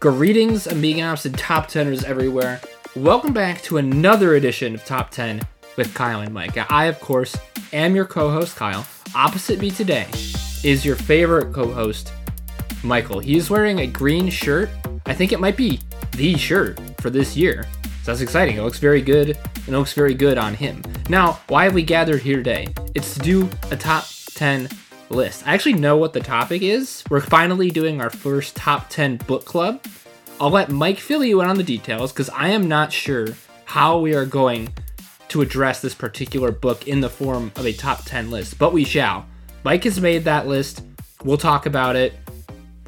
Greetings, AmigaOps and Top Teners everywhere. Welcome back to another edition of Top 10 with Kyle and Mike. I, of course, am your co-host, Kyle. Opposite me today is your favorite co-host, Michael. He is wearing a green shirt. I think it might be the shirt for this year. So that's exciting. It looks very good, and it looks very good on him. Now, why have we gathered here today? It's to do a Top 10 list. I actually know what the topic is. We're finally doing our first Top 10 book club. I'll let Mike fill you in on the details because I am not sure how we are going to address this particular book in the form of a Top 10 list, but we shall. Mike has made that list. We'll talk about it.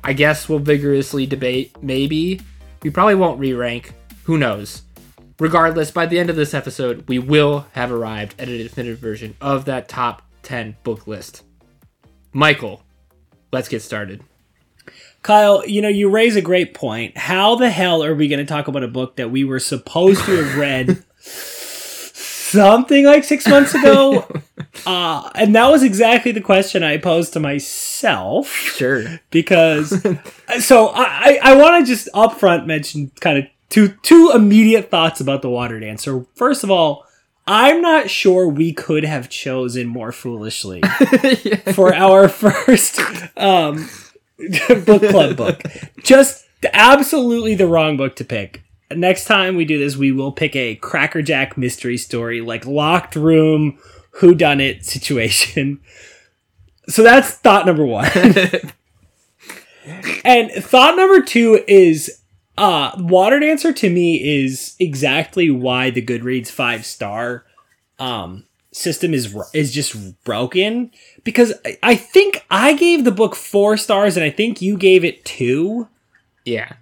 I guess we'll vigorously debate, maybe. We probably won't re-rank. Who knows? Regardless, by the end of this episode, we will have arrived at a definitive version of that Top 10 book list. Michael, let's get started. Kyle, you know, you raise a great point. How the hell are we going to talk about a book that we were supposed to have read something like 6 months ago? And that was exactly the question I posed to myself. Sure. Because, so I want to just upfront mention kind of two immediate thoughts about The Water Dancer. First of all, I'm not sure we could have chosen more foolishly for our first book club book. Just absolutely the wrong book to pick. Next time we do this, we will pick a Cracker Jack mystery story, like locked room, whodunit situation. So that's thought number one. And thought number two is... Water Dancer to me is exactly why the Goodreads 5-star system is just broken, because I think I gave the book 4 stars and I think you gave it 2. Yeah,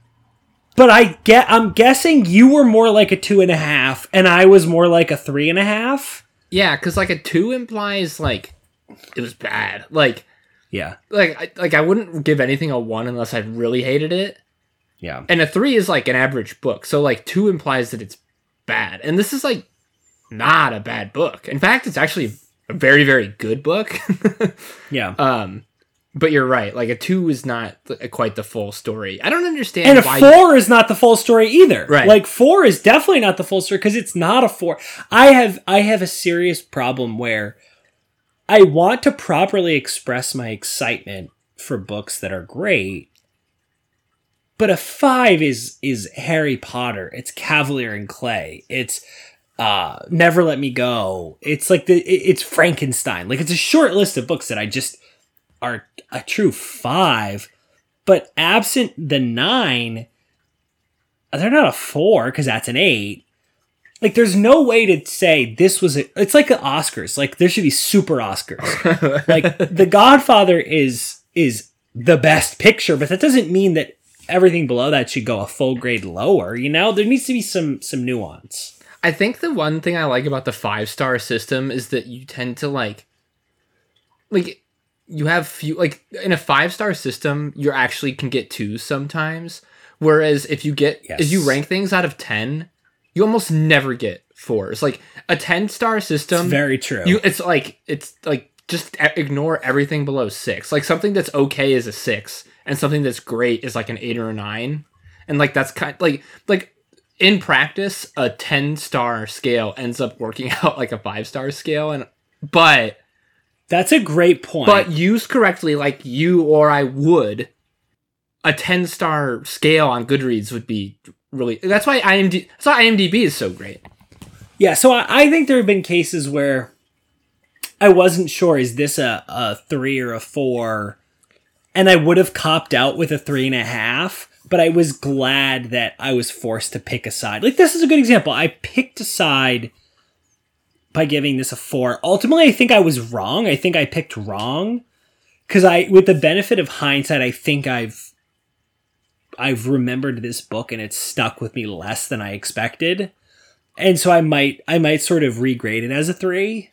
but I'm guessing you were more like a 2.5 and I was more like a 3.5. Yeah, because like a 2 implies like it was bad. Like yeah, like I wouldn't give anything a 1 unless I really hated it. Yeah. And a 3 is like an average book. So like 2 implies that it's bad. And this is like not a bad book. In fact, it's actually a very, very good book. Yeah. But you're right. Like a 2 is not quite the full story. I don't understand. And why 4 is not the full story either. Right. Like 4 is definitely not the full story because it's not a 4. I have a serious problem where I want to properly express my excitement for books that are great. But a 5 is Harry Potter. It's Cavalier and Clay. It's Never Let Me Go. It's like it's Frankenstein. Like it's a short list of books that I just are a true 5. But absent the 9, they're not a 4 because that's an 8. Like there's no way to say this was a. It's like the Oscars. Like there should be super Oscars. Like The Godfather is the best picture, but that doesn't mean that. Everything below that should go a full grade lower, you know? There needs to be some nuance. I think the one thing I like about the 5-star system is that you tend to like you have few, like in a 5-star system, you actually can get 2s sometimes. Whereas if you get, if you rank things out of 10, you almost never get 4s. Like a 10-star system. It's very true. It's like, just ignore everything below 6. Like something that's okay is a 6. And something that's great is like an 8 or a 9. And like, that's kind of like in practice, a 10-star scale ends up working out like a 5-star scale. But that's a great point, but used correctly. Like you, or I would, a 10-star scale on Goodreads would be really, that's why IMDb is so great. Yeah. So I think there have been cases where I wasn't sure, is this a 3 or a 4? And I would have copped out with a 3.5, but I was glad that I was forced to pick a side. Like, this is a good example. I picked a side by giving this a 4. Ultimately, I think I was wrong. I think I picked wrong. Because with the benefit of hindsight, I think I've remembered this book and it's stuck with me less than I expected. And so I might sort of regrade it as a 3.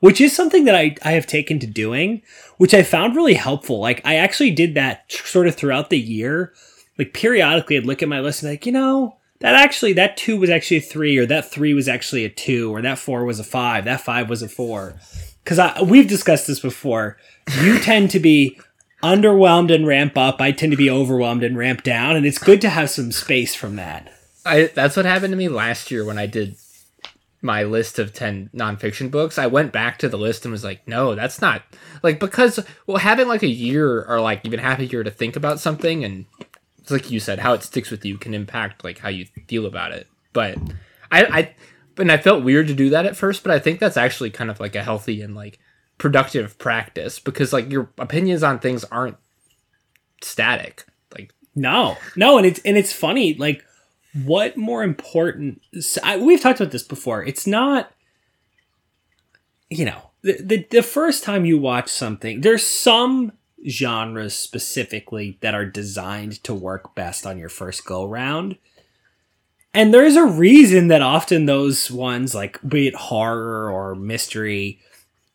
Which is something that I have taken to doing, which I found really helpful. Like, I actually did that sort of throughout the year. Like, periodically, I'd look at my list and be like, you know, that 2 was actually a 3, or that 3 was actually a 2, or that 4 was a 5, that 5 was a 4. Because we've discussed this before. You tend to be, underwhelmed and ramp up. I tend to be overwhelmed and ramp down, and it's good to have some space from that. That's what happened to me last year when I did my list of 10 nonfiction books. I went back to the list and was like, no, that's not like, because well, having like a year or like even half a year to think about something, and it's like you said, how it sticks with you can impact like how you feel about it. But I felt weird to do that at first, but I think that's actually kind of like a healthy and like productive practice, because like your opinions on things aren't static. Like no, and it's funny, like, what more important... We've talked about this before. It's not... You know, the first time you watch something, there's some genres specifically that are designed to work best on your first go-round. And there's a reason that often those ones, like, be it horror or mystery,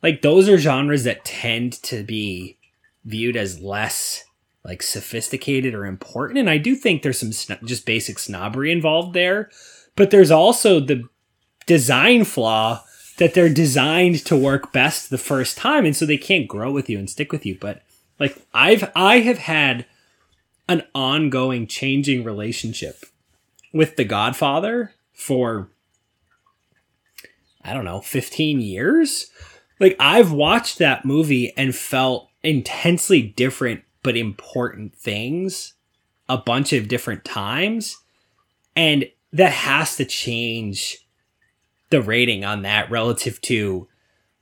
like, those are genres that tend to be viewed as less... like sophisticated or important. And I do think there's some just basic snobbery involved there, but there's also the design flaw that they're designed to work best the first time. And so they can't grow with you and stick with you. But like I have had an ongoing changing relationship with The Godfather for, I don't know, 15 years. Like I've watched that movie and felt intensely different but important things a bunch of different times. And that has to change the rating on that relative to,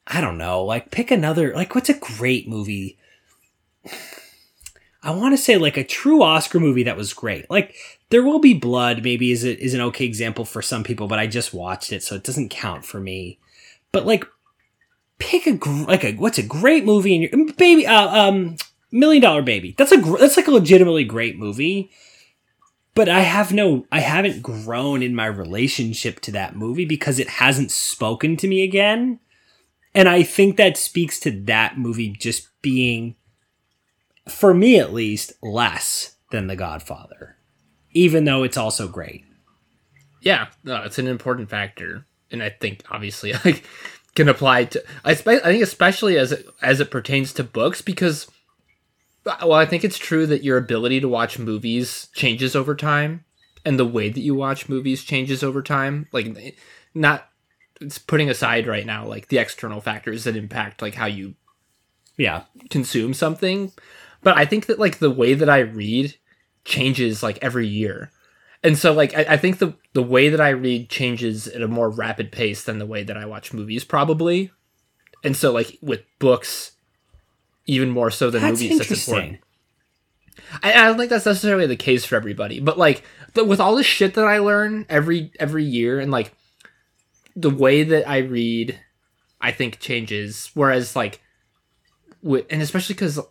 I don't know, like pick another, like what's a great movie? I want to say like a true Oscar movie that was great. Like There Will Be Blood maybe is an okay example for some people, but I just watched it, so it doesn't count for me. But like pick a what's a great movie in your baby, $1 Million Dollar Baby. That's like a legitimately great movie, but I haven't grown in my relationship to that movie because it hasn't spoken to me again. And I think that speaks to that movie just being, for me at least, less than The Godfather, even though it's also great. Yeah, no, it's an important factor. And I think obviously like can apply to, I think especially as it pertains to books, because well, I think it's true that your ability to watch movies changes over time, and the way that you watch movies changes over time. Like, not it's putting aside right now, like the external factors that impact like how you, consume something. But I think that like the way that I read changes like every year, and so like I think the way that I read changes at a more rapid pace than the way that I watch movies probably, and so like with books. Even more so than movies. That's important. I don't think that's necessarily the case for everybody, but like with all the shit that I learn every year, and like the way that I read, I think changes. Whereas like, and especially because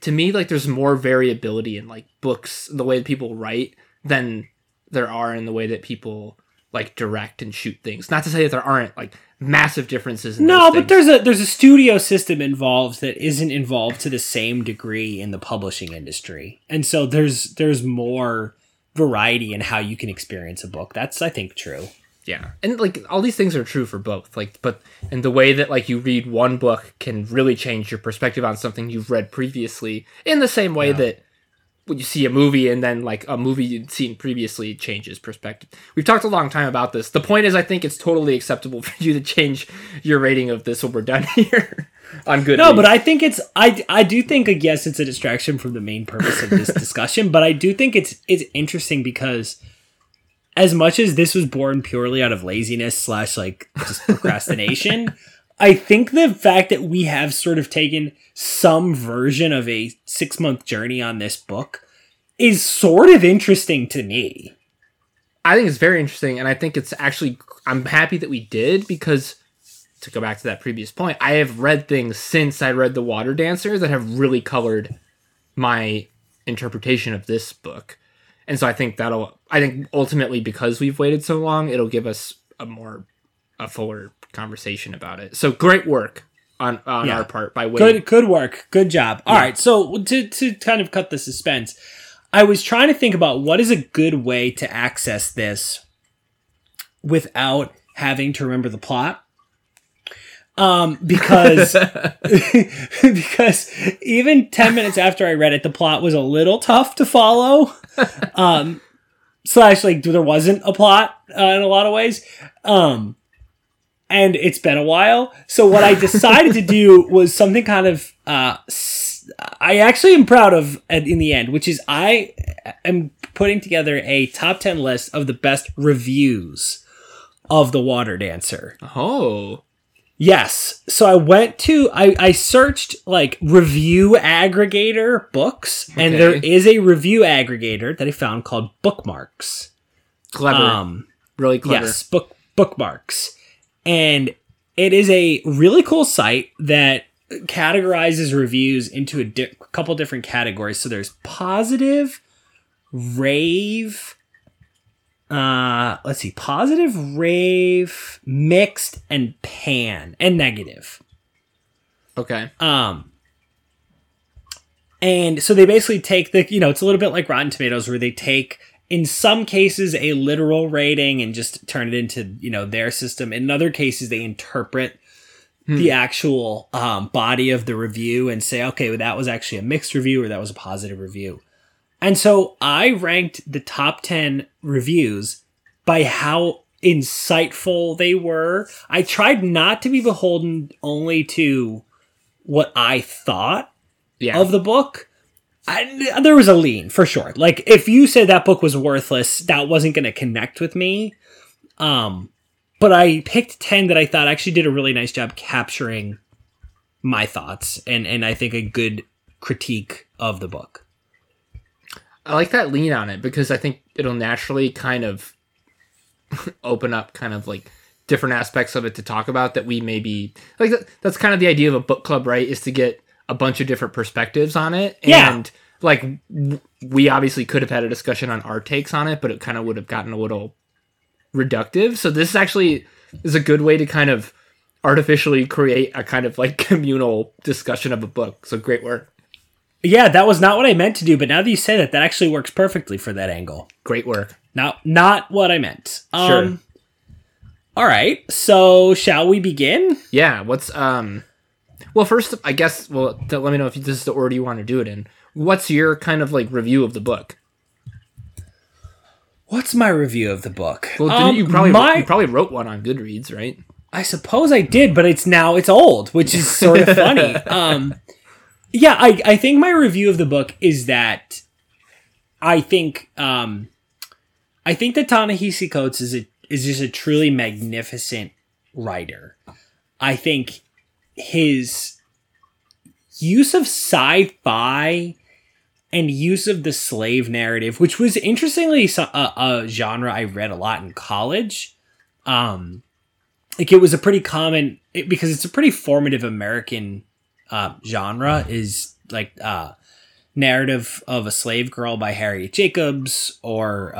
to me, like there's more variability in like books, the way that people write, than there are in the way that people like direct and shoot things. Not to say that there aren't like massive differences in no, but there's a studio system involved that isn't involved to the same degree in the publishing industry. And so there's more variety in how you can experience a book. That's, I think, true. Yeah. And like all these things are true for both. Like and the way that like you read one book can really change your perspective on something you've read previously, in the same way that when you see a movie and then like a movie you'd seen previously changes perspective. We've talked a long time about this. The point is, I think it's totally acceptable for you to change your rating of this when we're done here on Goodreads. No, but I think I do think, yes, it's a distraction from the main purpose of this discussion, but I do think it's interesting because as much as this was born purely out of laziness / like just procrastination, I think the fact that we have sort of taken some version of a 6-month journey on this book is sort of interesting to me. I think it's very interesting, and I think it's actually, I'm happy that we did, because to go back to that previous point, I have read things since I read The Water Dancer that have really colored my interpretation of this book. And so I think ultimately, because we've waited so long, it'll give us a fuller conversation about it. So great work on our part by waiting. Good work. Good job. All right. So to kind of cut the suspense, I was trying to think about what is a good way to access this without having to remember the plot. Because because even 10 minutes after I read it, the plot was a little tough to follow. Slash, like, there wasn't a plot in a lot of ways. And it's been a while. So what I decided to do was something kind of... I actually am proud of in the end, which is I am putting together a top 10 list of the best reviews of The Water Dancer. Oh. Yes. So I went to... I searched, like, review aggregator books, and there is a review aggregator that I found called Bookmarks. Clever. Really clever. Yes, Bookmarks. And it is a really cool site that categorizes reviews into a couple different categories. So there's positive, rave, positive, rave, mixed, and pan, and negative. Okay. And so they basically take the, you know, it's a little bit like Rotten Tomatoes, where they take, in some cases, a literal rating and just turn it into, you know, their system. In other cases, they interpret the actual body of the review and say, okay, well, that was actually a mixed review, or that was a positive review. And so I ranked the top 10 reviews by how insightful they were. I tried not to be beholden only to what I thought of the book. There was a lean, for sure. Like, if you said that book was worthless, that wasn't going to connect with me. But I picked 10 that I thought actually did a really nice job capturing my thoughts and I think a good critique of the book. I like that lean on it, because I think it'll naturally kind of open up kind of like different aspects of it to talk about that we maybe... like. That's kind of the idea of a book club, right? Is to get a bunch of different perspectives on it. And like, we obviously could have had a discussion on our takes on it, but it kind of would have gotten a little reductive. So this actually is a good way to kind of artificially create a kind of like communal discussion of a book. So great work. Yeah, that was not what I meant to do, but now that you say that, that actually works perfectly for that angle. Great work. Not what I meant. Sure. All right. So shall we begin? Yeah. What's well, first, I guess, let me know if this is the order you want to do it in. What's your kind of like review of the book? What's my review of the book? Well, didn't you probably wrote one on Goodreads, right? I suppose I did, but it's old, which is sort of funny. Yeah, I think my review of the book is that I think that Ta-Nehisi Coates is just a truly magnificent writer. I think his use of sci-fi and use of the slave narrative, which was interestingly a genre I read a lot in college. Like, it was a pretty common, because it's a pretty formative American genre, is like Narrative of a Slave Girl by Harriet Jacobs, or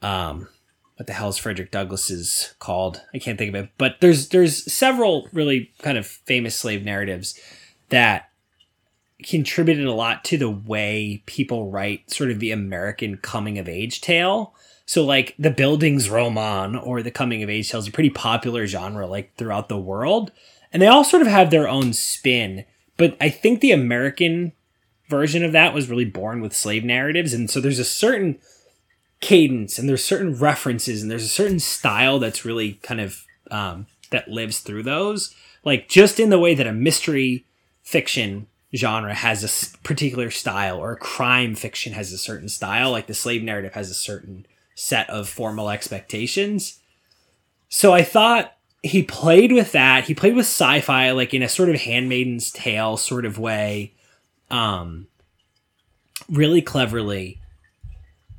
what the hell is Frederick Douglass's called? I can't think of it, but there's several really kind of famous slave narratives that contributed a lot to the way people write sort of the American coming of age tale. So like the Buildings Roman or the coming of age tale is a pretty popular genre like throughout the world. And they all sort of have their own spin, but I think the American version of that was really born with slave narratives. And so there's a certain cadence, and there's certain references, and there's a certain style that's really kind of that lives through those, like just in the way that a mystery fiction genre has a particular style, or a crime fiction has a certain style, like the slave narrative has a certain set of formal expectations. So I thought he played with that. He played with sci-fi, like in a sort of Handmaid's Tale sort of way, really cleverly.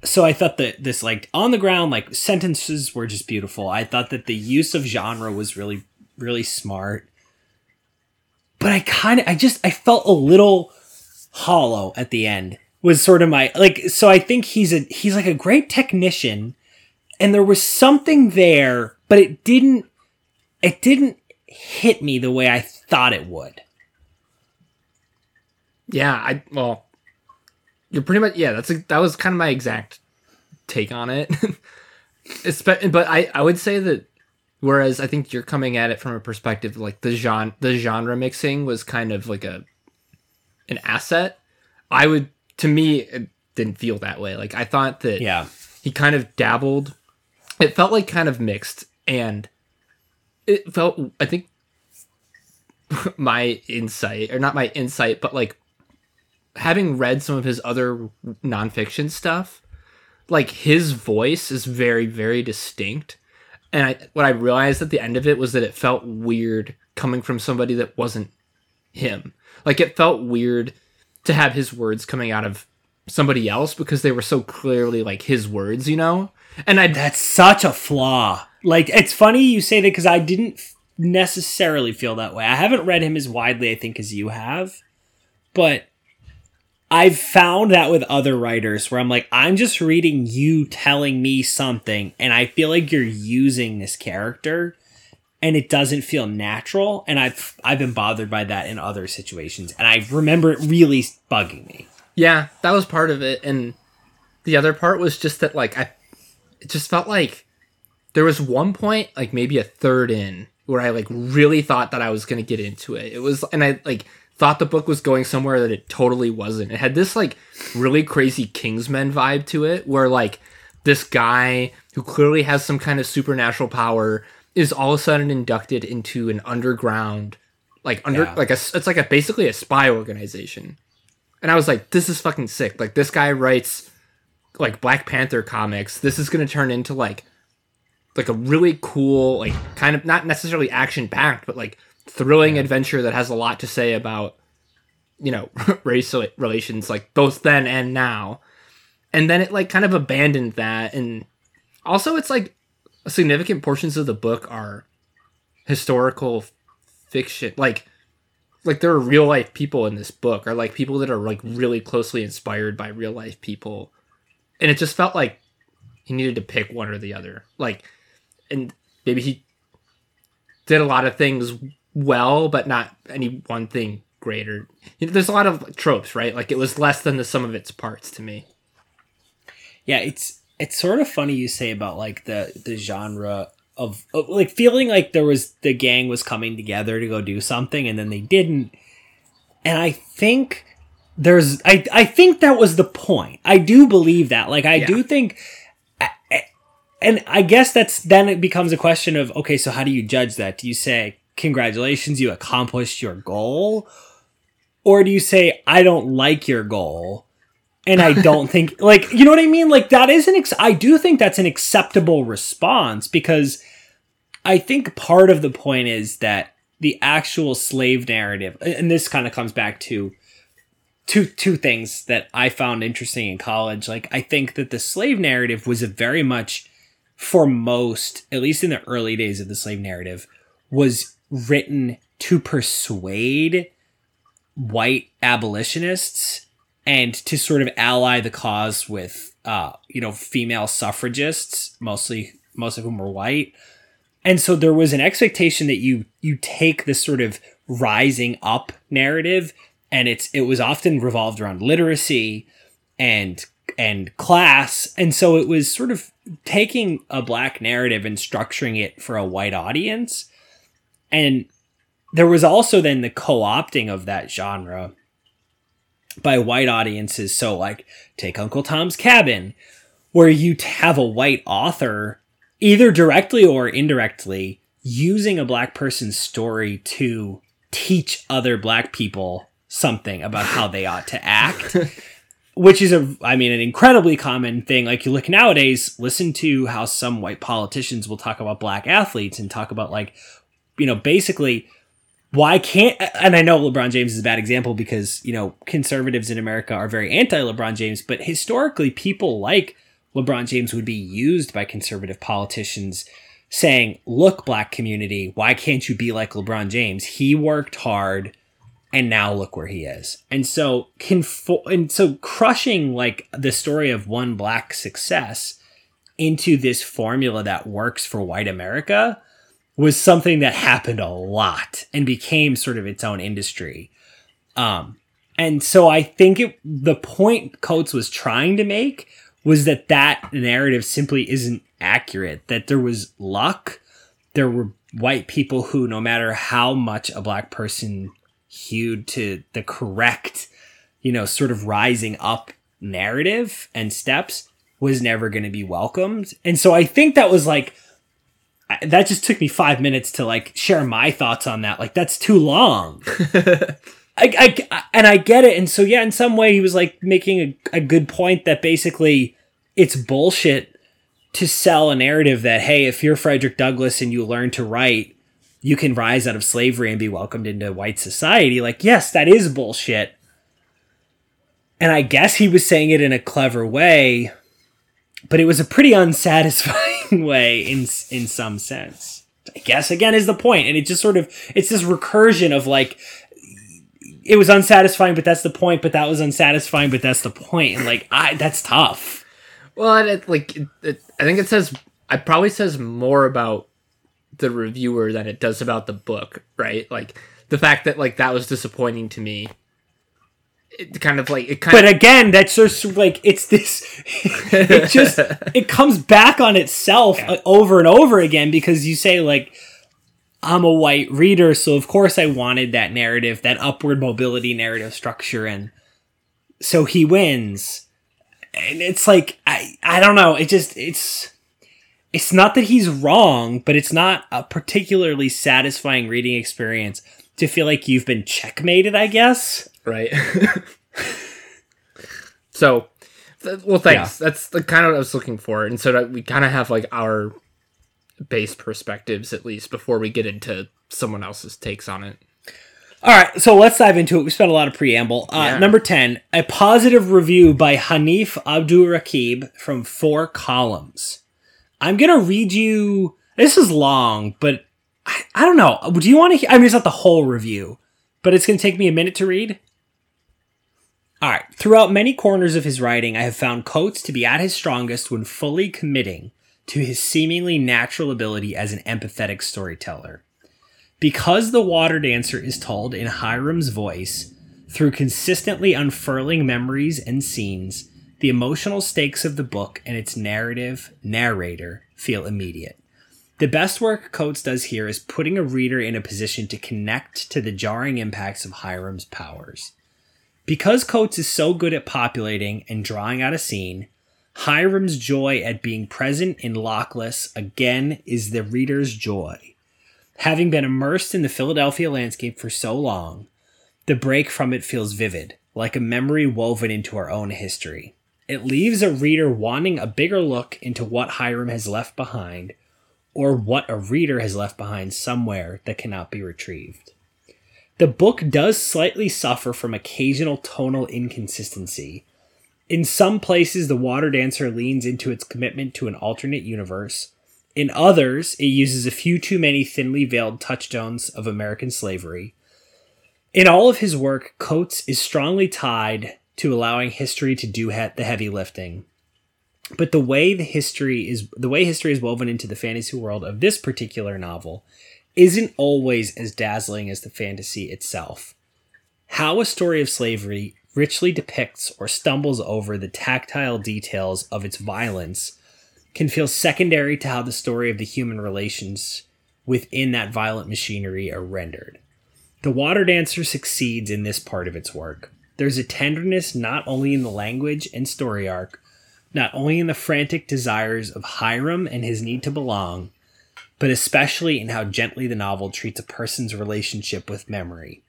So I thought that this, like, on the ground, like, sentences were just beautiful. I thought that the use of genre was really, really smart. But I felt a little hollow at the end, was sort of my, like, so I think he's like a great technician, and there was something there, but it didn't hit me the way I thought it would. Yeah, you're pretty much, yeah, that was kind of my exact take on it. But I would say that Whereas I think you're coming at it from a perspective like the genre mixing was kind of like an asset. To me, it didn't feel that way. Like I thought that he kind of dabbled. It felt like kind of mixed, and it felt, I think not my insight, but like having read some of his other nonfiction stuff, like his voice is very, very distinct. And what I realized at the end of it was that it felt weird coming from somebody that wasn't him. Like it felt weird to have his words coming out of somebody else because they were so clearly like his words, you know? And that's such a flaw. Like, it's funny you say that because I didn't necessarily feel that way. I haven't read him as widely, I think, as you have, but I've found that with other writers where I'm like, I'm just reading you telling me something and I feel like you're using this character and it doesn't feel natural. And I've been bothered by that in other situations. And I remember it really bugging me. Yeah, that was part of it. And the other part was just that, like, it just felt like there was one point, like maybe a third in, where I like really thought that I was going to get into it. It was, and I like thought the book was going somewhere that it totally wasn't. It had this like really crazy Kingsman vibe to it where like this guy who clearly has some kind of supernatural power is all of a sudden inducted into an underground, like it's like basically a spy organization. And I was like, this is fucking sick. Like this guy writes like Black Panther comics. This is going to turn into like a really cool, like kind of not necessarily action packed, but like thrilling adventure that has a lot to say about, you know, race relations, like both then and now. And then it like kind of abandoned that. And also it's like significant portions of the book are historical fiction. Like there are real life people in this book, or like people that are like really closely inspired by real life people. And it just felt like he needed to pick one or the other. Like, and maybe he did a lot of things well, but not any one thing greater. You know, there's a lot of tropes, right? Like it was less than the sum of its parts to me. Yeah, it's sort of funny you say about like the genre of like feeling like there was the gang was coming together to go do something and then they didn't. And I think I think that was the point. I do believe that. Like I do think. And I guess then it becomes a question of, okay, so how do you judge that? Do you say, congratulations, you accomplished your goal? Or do you say, I don't like your goal? And I don't think, like, you know what I mean? Like, that is I do think that's an acceptable response, because I think part of the point is that the actual slave narrative, and this kind of comes back to two things that I found interesting in college. Like, I think that the slave narrative was a very much, for most, at least in the early days of the slave narrative, was written to persuade white abolitionists and to sort of ally the cause with, you know, female suffragists, most of whom were white. And so there was an expectation that you take this sort of rising up narrative, and it was often revolved around literacy and class. And so it was sort of taking a black narrative and structuring it for a white audience. And there was also then the co-opting of that genre by white audiences. So like take Uncle Tom's Cabin, where you have a white author, either directly or indirectly, using a black person's story to teach other black people something about how they ought to act. Which is an incredibly common thing. Like, you look nowadays, listen to how some white politicians will talk about black athletes and talk about, like, you know, basically, why can't, and I know LeBron James is a bad example because, you know, conservatives in America are very anti-LeBron James, but historically people like LeBron James would be used by conservative politicians saying, look, black community, why can't you be like LeBron James? He worked hard. And now look where he is. And so crushing like the story of one black success into this formula that works for white America was something that happened a lot and became sort of its own industry. And so I think the point Coates was trying to make was that narrative simply isn't accurate, that there was luck there were white people who, no matter how much a black person hewed to the correct, you know, sort of rising up narrative and steps, was never going to be welcomed. And so I think that was like, that just took me 5 minutes to like share my thoughts on that. Like, that's too long. I get it. And so, yeah, in some way he was like making a good point that basically it's bullshit to sell a narrative that, hey, if you're Frederick Douglass and you learn to write, you can rise out of slavery and be welcomed into white society. Like, yes, that is bullshit. And I guess he was saying it in a clever way, but it was a pretty unsatisfying way in some sense, I guess, again, is the point. And it just sort of, it's this recursion of like, it was unsatisfying, but that's the point. But that was unsatisfying, but that's the point. And like, that's tough. Well, I think it probably says more about the reviewer than it does about the book, right? Like, the fact that like that was disappointing to me. But again, that's just like, it's this. It comes back on itself over and over again, because you say like, I'm a white reader, so of course I wanted that narrative, that upward mobility narrative structure, and so he wins. And it's like, I don't know. It just, it's not that he's wrong, but it's not a particularly satisfying reading experience to feel like you've been checkmated, I guess. Right. Well, thanks. Yeah. That's the kind of what I was looking for. And so that we kind of have like our base perspectives, at least, before we get into someone else's takes on it. All right, so let's dive into it. We spent a lot of preamble. Number 10, a positive review by Hanif Abdurraqib from Four Columns. I'm going to read you... This is long, but I don't know. Do you want to... it's not the whole review, but it's going to take me a minute to read. All right. Throughout many corners of his writing, I have found Coates to be at his strongest when fully committing to his seemingly natural ability as an empathetic storyteller. Because The Water Dancer is told in Hiram's voice, through consistently unfurling memories and scenes, the emotional stakes of the book and its narrator feel immediate. The best work Coates does here is putting a reader in a position to connect to the jarring impacts of Hiram's powers. Because Coates is so good at populating and drawing out a scene, Hiram's joy at being present in Lockless again is the reader's joy. Having been immersed in the Philadelphia landscape for so long, the break from it feels vivid, like a memory woven into our own history. It leaves a reader wanting a bigger look into what Hiram has left behind, or what a reader has left behind somewhere that cannot be retrieved. The book does slightly suffer from occasional tonal inconsistency. In some places, The Water Dancer leans into its commitment to an alternate universe. In others, it uses a few too many thinly veiled touchstones of American slavery. In all of his work, Coates is strongly tied to allowing history to do the heavy lifting. But the way history is woven into the fantasy world of this particular novel isn't always as dazzling as the fantasy itself. How a story of slavery richly depicts or stumbles over the tactile details of its violence can feel secondary to how the story of the human relations within that violent machinery are rendered. The Water Dancer succeeds in this part of its work. There's a tenderness not only in the language and story arc, not only in the frantic desires of Hiram and his need to belong, but especially in how gently the novel treats a person's relationship with memory,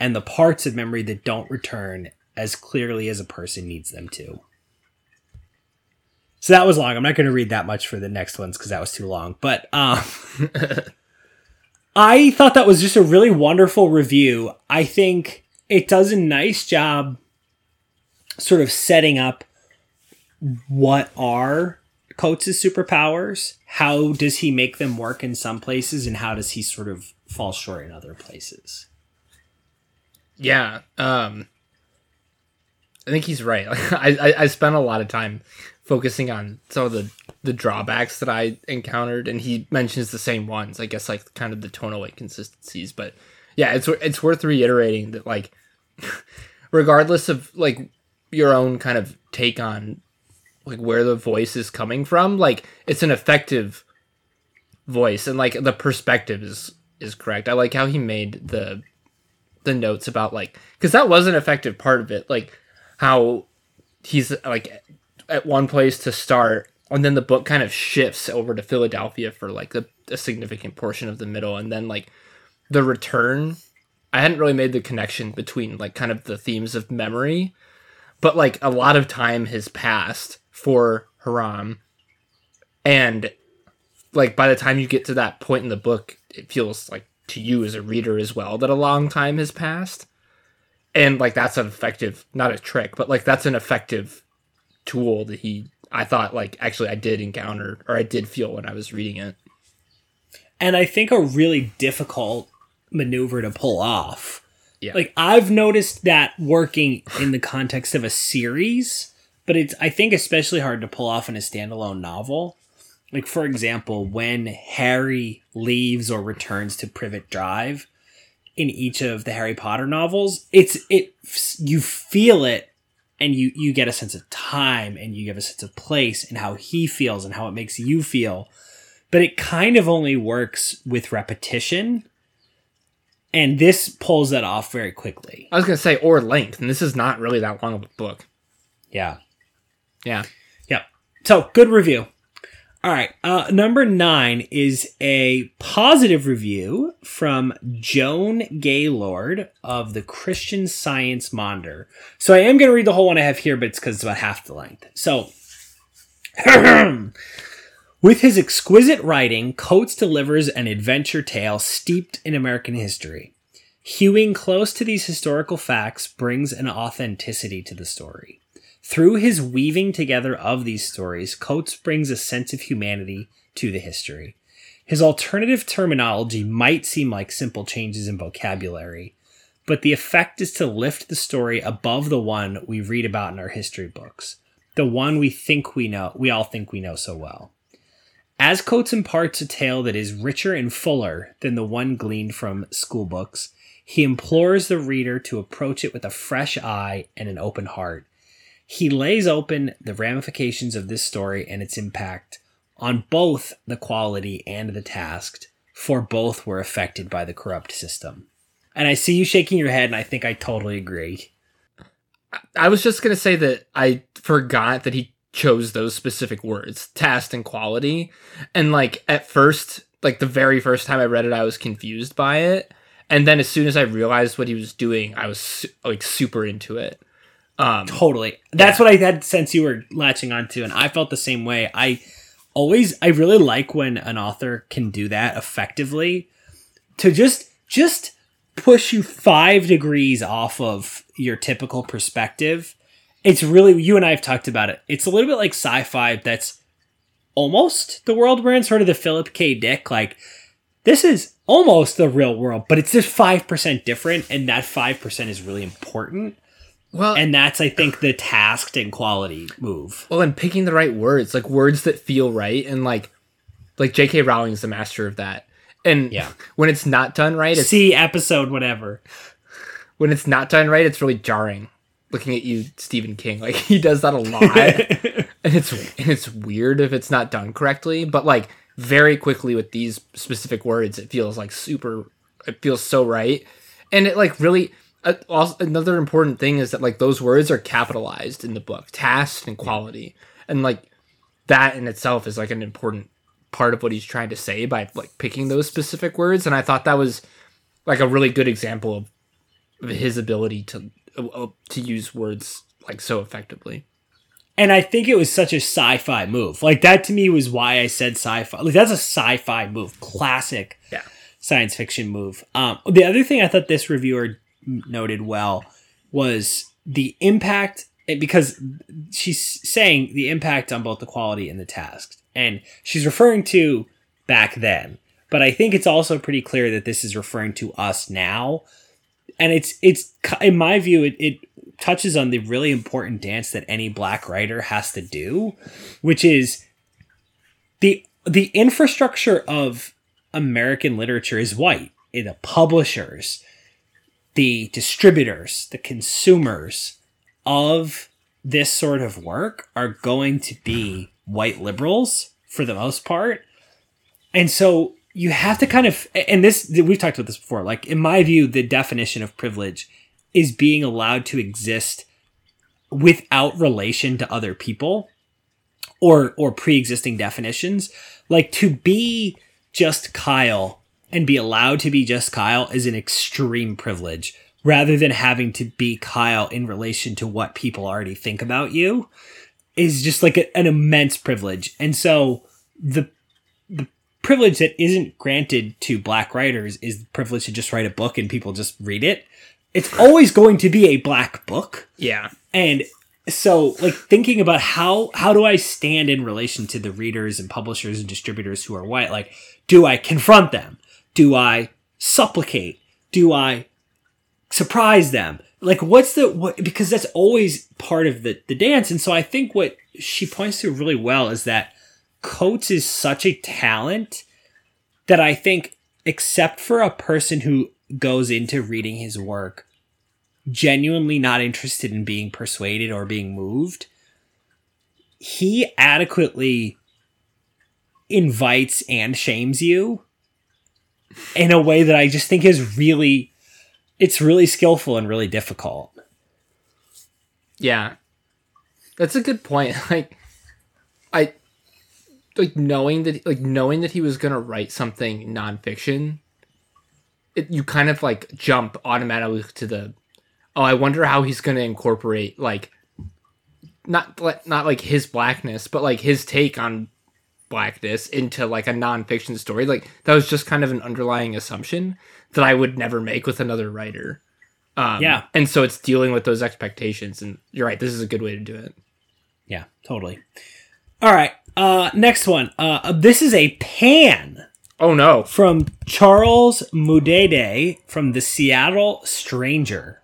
and the parts of memory that don't return as clearly as a person needs them to. So that was long. I'm not going to read that much for the next ones because that was too long. But I thought that was just a really wonderful review. I think it does a nice job sort of setting up what are Coates' superpowers, how does he make them work in some places, and how does he sort of fall short in other places. Yeah. I think he's right. I spent a lot of time focusing on some of the drawbacks that I encountered, and he mentions the same ones, I guess, like kind of the tonal inconsistencies. But yeah, it's worth reiterating that, like, regardless of like your own kind of take on like where the voice is coming from, like, it's an effective voice, and like the perspective is correct. I like how he made the notes about like, because that was an effective part of it, like how he's like at one place to start, and then the book kind of shifts over to Philadelphia for like a significant portion of the middle, and then like the return. I hadn't really made the connection between like kind of the themes of memory, but like a lot of time has passed for Hiram, and like by the time you get to that point in the book, it feels like to you as a reader as well that a long time has passed, and like that's an effective, not a trick, but like that's an effective tool that he, I thought, like actually I did encounter, or I did feel when I was reading it. And I think a really difficult maneuver to pull off. Yeah. Like I've noticed that working in the context of a series, but it's, I think, especially hard to pull off in a standalone novel. Like, for example, when Harry leaves or returns to Privet Drive in each of the Harry Potter novels, it you feel it, and you get a sense of time, and you get a sense of place, and how he feels, and how it makes you feel. But it kind of only works with repetition, and this pulls that off very quickly. I was going to say, or length, and this is not really that long of a book. Yeah. So, good review. All right, number 9 is a positive review from Joan Gaylord of the Christian Science Monitor. So I am going to read the whole one I have here, but it's because it's about half the length. So, with his exquisite writing, Coates delivers an adventure tale steeped in American history. Hewing close to these historical facts brings an authenticity to the story. Through his weaving together of these stories, Coates brings a sense of humanity to the history. His alternative terminology might seem like simple changes in vocabulary, but the effect is to lift the story above the one we read about in our history books, the one we think we know, we all think we know so well. As Coates imparts a tale that is richer and fuller than the one gleaned from school books, he implores the reader to approach it with a fresh eye and an open heart. He lays open the ramifications of this story and its impact on both the quality and the task, for both were affected by the corrupt system. And I see you shaking your head, and I think I totally agree. I was just going to say that I forgot that he chose those specific words, task and quality. And like at first, like the very first time I read it, I was confused by it. And then as soon as I realized what he was doing, I was like super into it. Totally. That's what I had sense you were latching onto, and I felt the same way. I really like when an author can do that effectively, to just push you 5 degrees off of your typical perspective. It's really, you and I have talked about it, it's a little bit like sci-fi that's almost the world we're in, sort of the Philip K. Dick, like this is almost the real world, but it's just 5% different, and that 5% is really important. Well, and that's, I think, the tasked and quality move. Well, and picking the right words, like words that feel right. And like J.K. Rowling's the master of that. And when it's not done right, it's... See episode whatever. When it's not done right, it's really jarring. Looking at you, Stephen King. Like, he does that a lot. and it's weird if it's not done correctly. But, like, very quickly with these specific words, it feels, like, super... It feels so right. And it, like, really... Also, another important thing is that like those words are capitalized in the book, task and quality, and like that in itself is like an important part of what he's trying to say by like picking those specific words. And I thought that was like a really good example of his ability to use words like so effectively. And I think it was such a sci-fi move. Like that to me was why I said sci-fi. Like that's a sci-fi move, classic science fiction move. The other thing I thought this reviewer noted well was the impact, because she's saying the impact on both the quality and the task, and she's referring to back then, but I think it's also pretty clear that this is referring to us now. And it's in my view, it touches on the really important dance that any Black writer has to do, which is the infrastructure of American literature is white. The publishers, the distributors, the consumers of this sort of work are going to be white liberals for the most part. And so you have to kind of, and this, we've talked about this before, like in my view, the definition of privilege is being allowed to exist without relation to other people or pre-existing definitions. Like to be just Kyle and be allowed to be just Kyle is an extreme privilege rather than having to be Kyle in relation to what people already think about you is just like an immense privilege. And so the privilege that isn't granted to black writers is the privilege to just write a book and people just read it. It's always going to be a black book. Yeah. And so like thinking about how do I stand in relation to the readers and publishers and distributors who are white? Like, do I confront them? Do I supplicate? Do I surprise them? Like because that's always part of the dance. And so I think what she points to really well is that Coates is such a talent that I think, except for a person who goes into reading his work genuinely not interested in being persuaded or being moved, he adequately invites and shames you in a way that I just think is really, it's really skillful and really difficult. Yeah. That's a good point. Knowing that he was going to write something nonfiction, you kind of like jump automatically to the, oh, I wonder how he's going to incorporate like not like his blackness, but like his take on blackness into like a nonfiction story. Like that was just kind of an underlying assumption that I would never make with another writer. Yeah. And so it's dealing with those expectations, and you're right. This is a good way to do it. Yeah, totally. All right. Next one. This is a pan. Oh no. From Charles Mudede from The Seattle Stranger.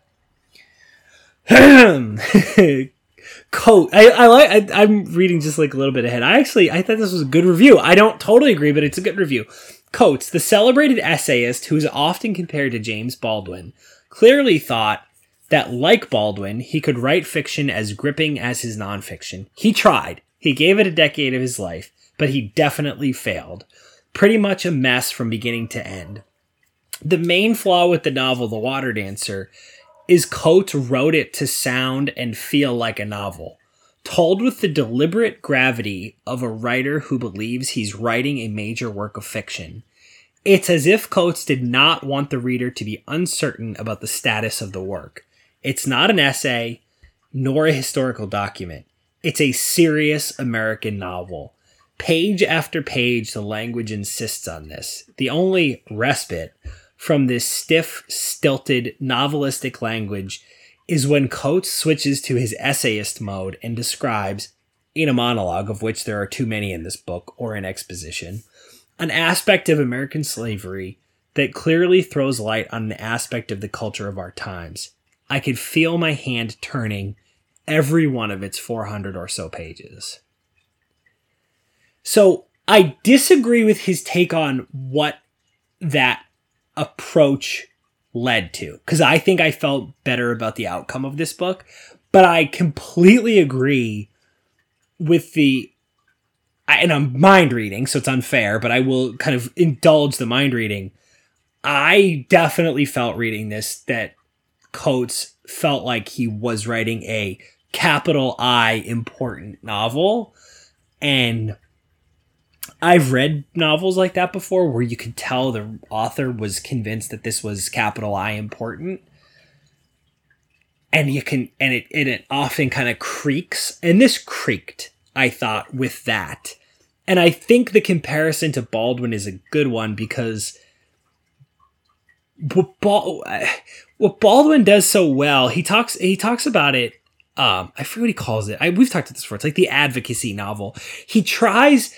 Coates. I'm reading just like a little bit ahead. I thought this was a good review. I don't totally agree, but it's a good review. Coates, the celebrated essayist who is often compared to James Baldwin, clearly thought that like Baldwin, he could write fiction as gripping as his nonfiction. He tried. He gave it a decade of his life, but he definitely failed. Pretty much a mess from beginning to end. The main flaw with the novel The Water Dancer is Coates wrote it to sound and feel like a novel, told with the deliberate gravity of a writer who believes he's writing a major work of fiction. It's as if Coates did not want the reader to be uncertain about the status of the work. It's not an essay, nor a historical document. It's a serious American novel. Page after page, the language insists on this. The only respite from this stiff, stilted, novelistic language is when Coates switches to his essayist mode and describes, in a monologue of which there are too many in this book or in exposition, an aspect of American slavery that clearly throws light on an aspect of the culture of our times. I could feel my hand turning every one of its 400 or so pages. So I disagree with his take on what that approach led to, because I think I felt better about the outcome of this book, but I completely agree with and I'm mind reading, so it's unfair, but I will kind of indulge the mind reading. I definitely felt reading this that Coates felt like he was writing a capital I important novel. And I've read novels like that before where you could tell the author was convinced that this was capital I important. And it often kind of creaks. And this creaked, I thought, with that. And I think the comparison to Baldwin is a good one, because what Baldwin does so well, he talks about it. I forget what he calls it. We've talked about this before. It's like the advocacy novel. He tries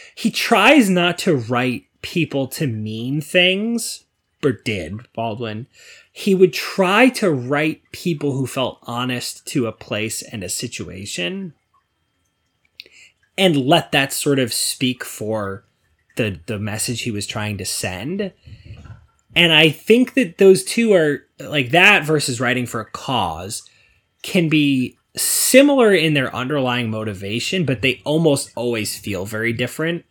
not to write people to mean things, or did, Baldwin. He would try to write people who felt honest to a place and a situation, and let that sort of speak for the message he was trying to send. And I think that those two are, like, that versus writing for a cause can be similar in their underlying motivation, but they almost always feel very different.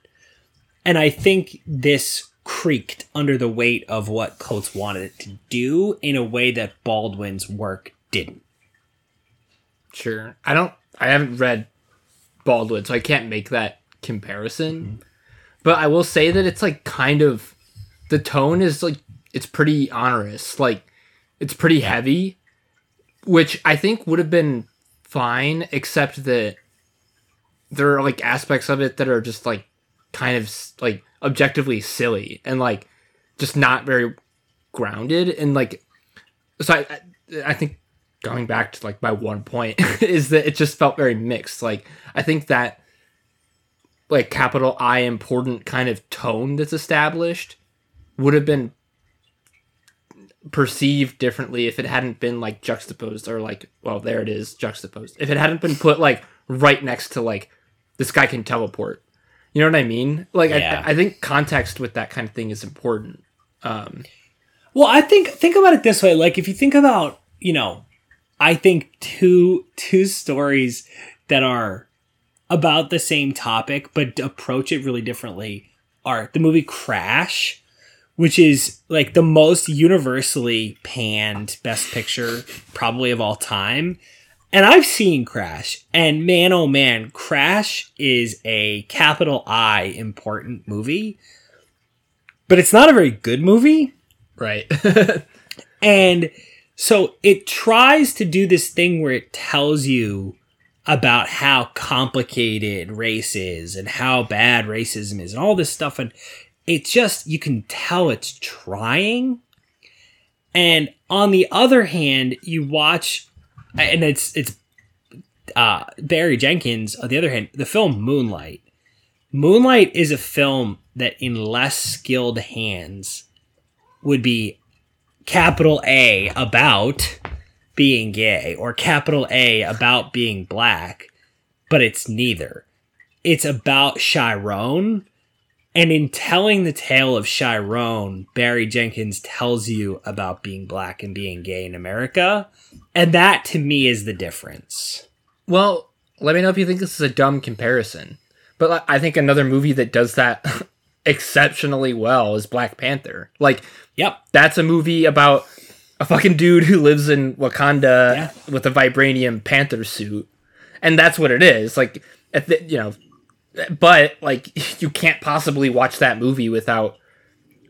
And I think this creaked under the weight of what Coates wanted it to do in a way that Baldwin's work didn't. Sure. I haven't read Baldwin, so I can't make that comparison. Mm-hmm. But I will say that it's like kind of, the tone is like, it's pretty onerous. Like, it's pretty heavy, which I think would have been fine, except that there are like aspects of it that are just like kind of like objectively silly and like just not very grounded. And like, so I think going back to like my one point is that it just felt very mixed. Like, I think that like capital I important kind of tone that's established would have been perceived differently if it hadn't been like juxtaposed, or like, well, there it is, juxtaposed, if it hadn't been put like right next to like, this guy can teleport, you know what I mean? Like, yeah. I think context with that kind of thing is important. Well, I think about it this way, like if you think about, you know, I think two stories that are about the same topic but approach it really differently are the movie Crash, which is like the most universally panned best picture probably of all time. And I've seen Crash, and man, oh man, Crash is a capital I important movie, but it's not a very good movie. Right. And so it tries to do this thing where it tells you about how complicated race is and how bad racism is and all this stuff. And it's just, you can tell it's trying. And on the other hand, you watch, and it's Barry Jenkins. On the other hand, the film Moonlight. Moonlight is a film that in less skilled hands would be capital A about being gay or capital A about being black, but it's neither. It's about Chiron. And in telling the tale of Chiron, Barry Jenkins tells you about being black and being gay in America. And that, to me, is the difference. Well, let me know if you think this is a dumb comparison. But I think another movie that does that exceptionally well is Black Panther. Like, yep, that's a movie about a fucking dude who lives in Wakanda with a vibranium panther suit. And that's what it is. Like, you know... But, like, you can't possibly watch that movie without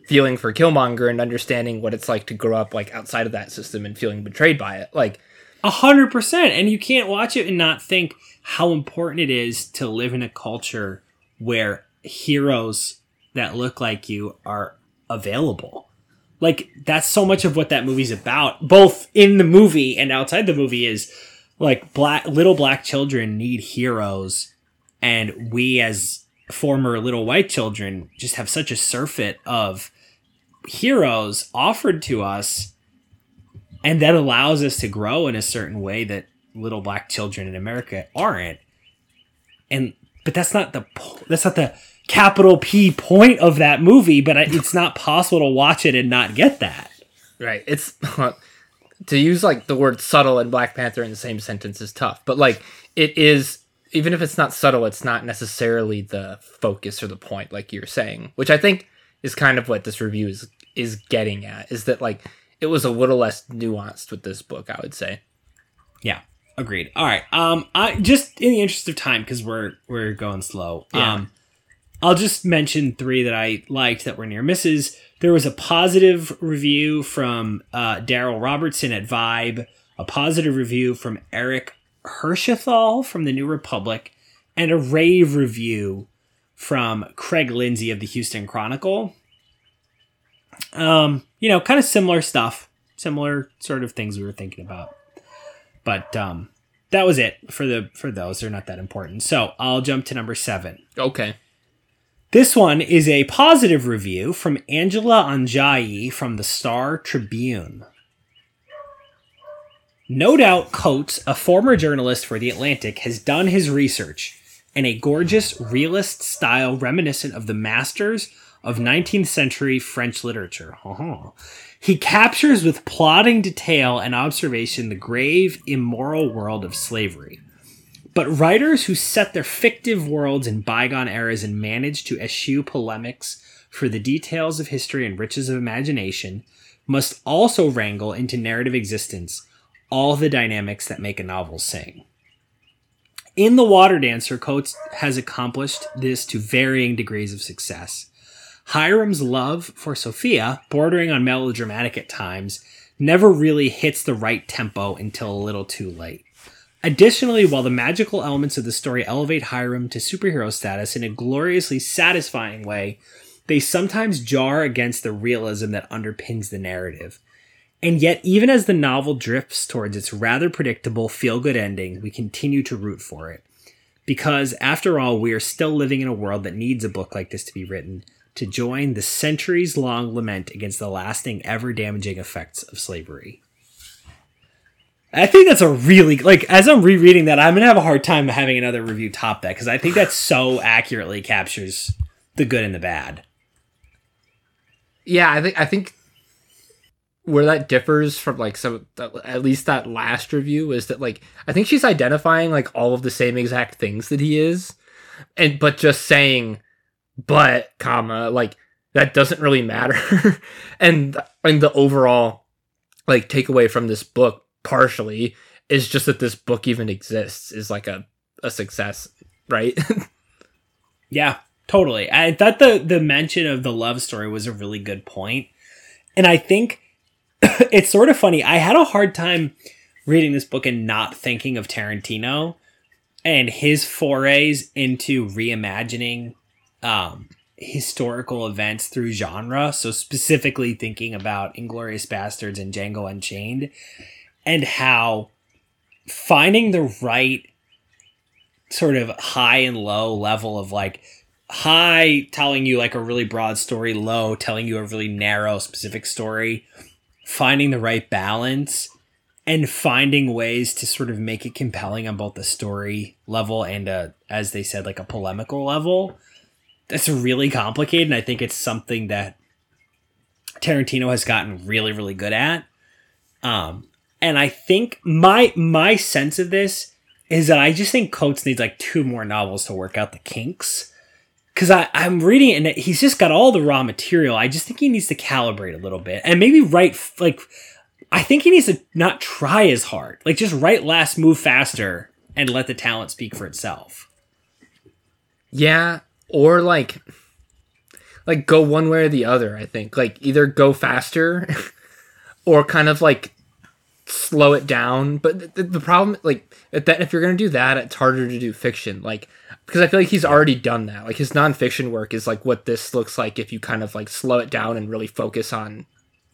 feeling for Killmonger and understanding what it's like to grow up, like, outside of that system and feeling betrayed by it. Like, 100%. And you can't watch it and not think how important it is to live in a culture where heroes that look like you are available. Like, that's so much of what that movie's about, both in the movie and outside the movie, is, like, little black children need heroes. And we as former little white children just have such a surfeit of heroes offered to us. And that allows us to grow in a certain way that little black children in America aren't. But that's not the capital P point of that movie, but it's not possible to watch it and not get that. Right. It's to use like the word subtle and Black Panther in the same sentence is tough, but like it is, even if it's not subtle, it's not necessarily the focus or the point, like you're saying, which I think is kind of what this review is getting at, is that like it was a little less nuanced with this book, I would say. Yeah, agreed. All right. I just, in the interest of time, because we're going slow. Yeah. I'll just mention three that I liked that were near misses. There was a positive review from Daryl Robertson at Vibe, a positive review from Eric Hershenthal from the New Republic, and a rave review from Craig Lindsay of the Houston Chronicle. You know, kind of similar stuff, similar sort of things we were thinking about, but that was it for those. They're not that important, so I'll jump to number 7. Okay, this one is a positive review from Angela Anjayi from the Star Tribune. No doubt Coates, a former journalist for The Atlantic, has done his research in a gorgeous, realist style reminiscent of the masters of 19th century French literature. He captures with plodding detail and observation the grave, immoral world of slavery. But writers who set their fictive worlds in bygone eras and manage to eschew polemics for the details of history and riches of imagination must also wrangle into narrative existence all the dynamics that make a novel sing. In The Water Dancer, Coates has accomplished this to varying degrees of success. Hiram's love for Sophia, bordering on melodramatic at times, never really hits the right tempo until a little too late. Additionally, while the magical elements of the story elevate Hiram to superhero status in a gloriously satisfying way, they sometimes jar against the realism that underpins the narrative. And yet, even as the novel drifts towards its rather predictable feel-good ending, we continue to root for it. Because, after all, we are still living in a world that needs a book like this to be written, to join the centuries-long lament against the lasting, ever-damaging effects of slavery. I think that's a really, as I'm rereading that, I'm going to have a hard time having another review top that, because I think that so accurately captures the good and the bad. Yeah, I think where that differs from, some, at least that last review, is that, I think she's identifying, all of the same exact things that he is, but just saying, but, comma, that doesn't really matter. And the overall, takeaway from this book, partially, is just that this book even exists is a success, right? Yeah, totally. I thought the mention of the love story was a really good point. And I think it's sort of funny. I had a hard time reading this book and not thinking of Tarantino and his forays into reimagining historical events through genre. So specifically thinking about Inglourious Bastards and Django Unchained. And how finding the right sort of high and low level of high telling you a really broad story, low telling you a really narrow specific story, finding the right balance and finding ways to sort of make it compelling on both the story level and, as they said, a polemical level. That's really complicated. And I think it's something that Tarantino has gotten really, really good at. And I think my sense of this is that I just think Coates needs two more novels to work out the kinks. Because I'm reading it and he's just got all the raw material. I just think he needs to calibrate a little bit. And maybe write, I think he needs to not try as hard. Just write less, move faster, and let the talent speak for itself. Yeah, or go one way or the other, I think. Either go faster or kind of slow it down, but the problem that if you're gonna do that, it's harder to do fiction because I feel he's already done that. His nonfiction work is what this looks like if you kind of slow it down and really focus on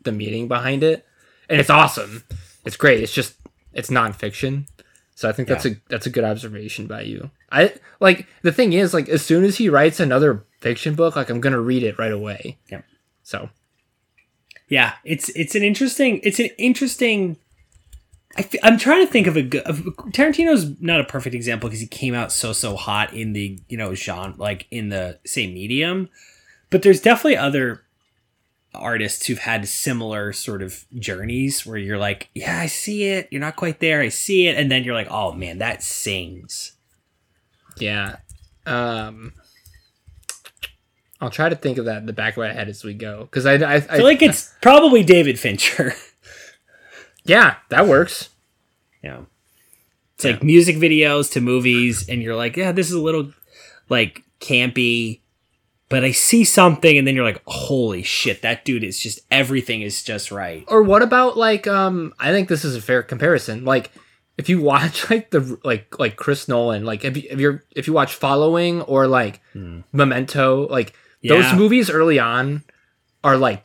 the meaning behind it, and it's awesome, it's great, it's just it's nonfiction. So I think that's a good observation by you. I the thing is as soon as he writes another fiction book, I'm gonna read it right away. Yeah. So yeah, it's an interesting. I'm trying to think of a good... Tarantino's not a perfect example because he came out so hot in the, genre, in the same medium. But there's definitely other artists who've had similar sort of journeys where you're yeah, I see it. You're not quite there. I see it. And then you're oh, man, that sings. Yeah. I'll try to think of that in the back of my head as we go. Because I feel it's probably David Fincher. Yeah, that works. Yeah. It's music videos to movies, and you're yeah, this is a little, campy, but I see something, and then you're holy shit, that dude is just, everything is just right. Or what about, I think this is a fair comparison. If you watch, Chris Nolan, if you watch Following or, Memento, those movies early on are,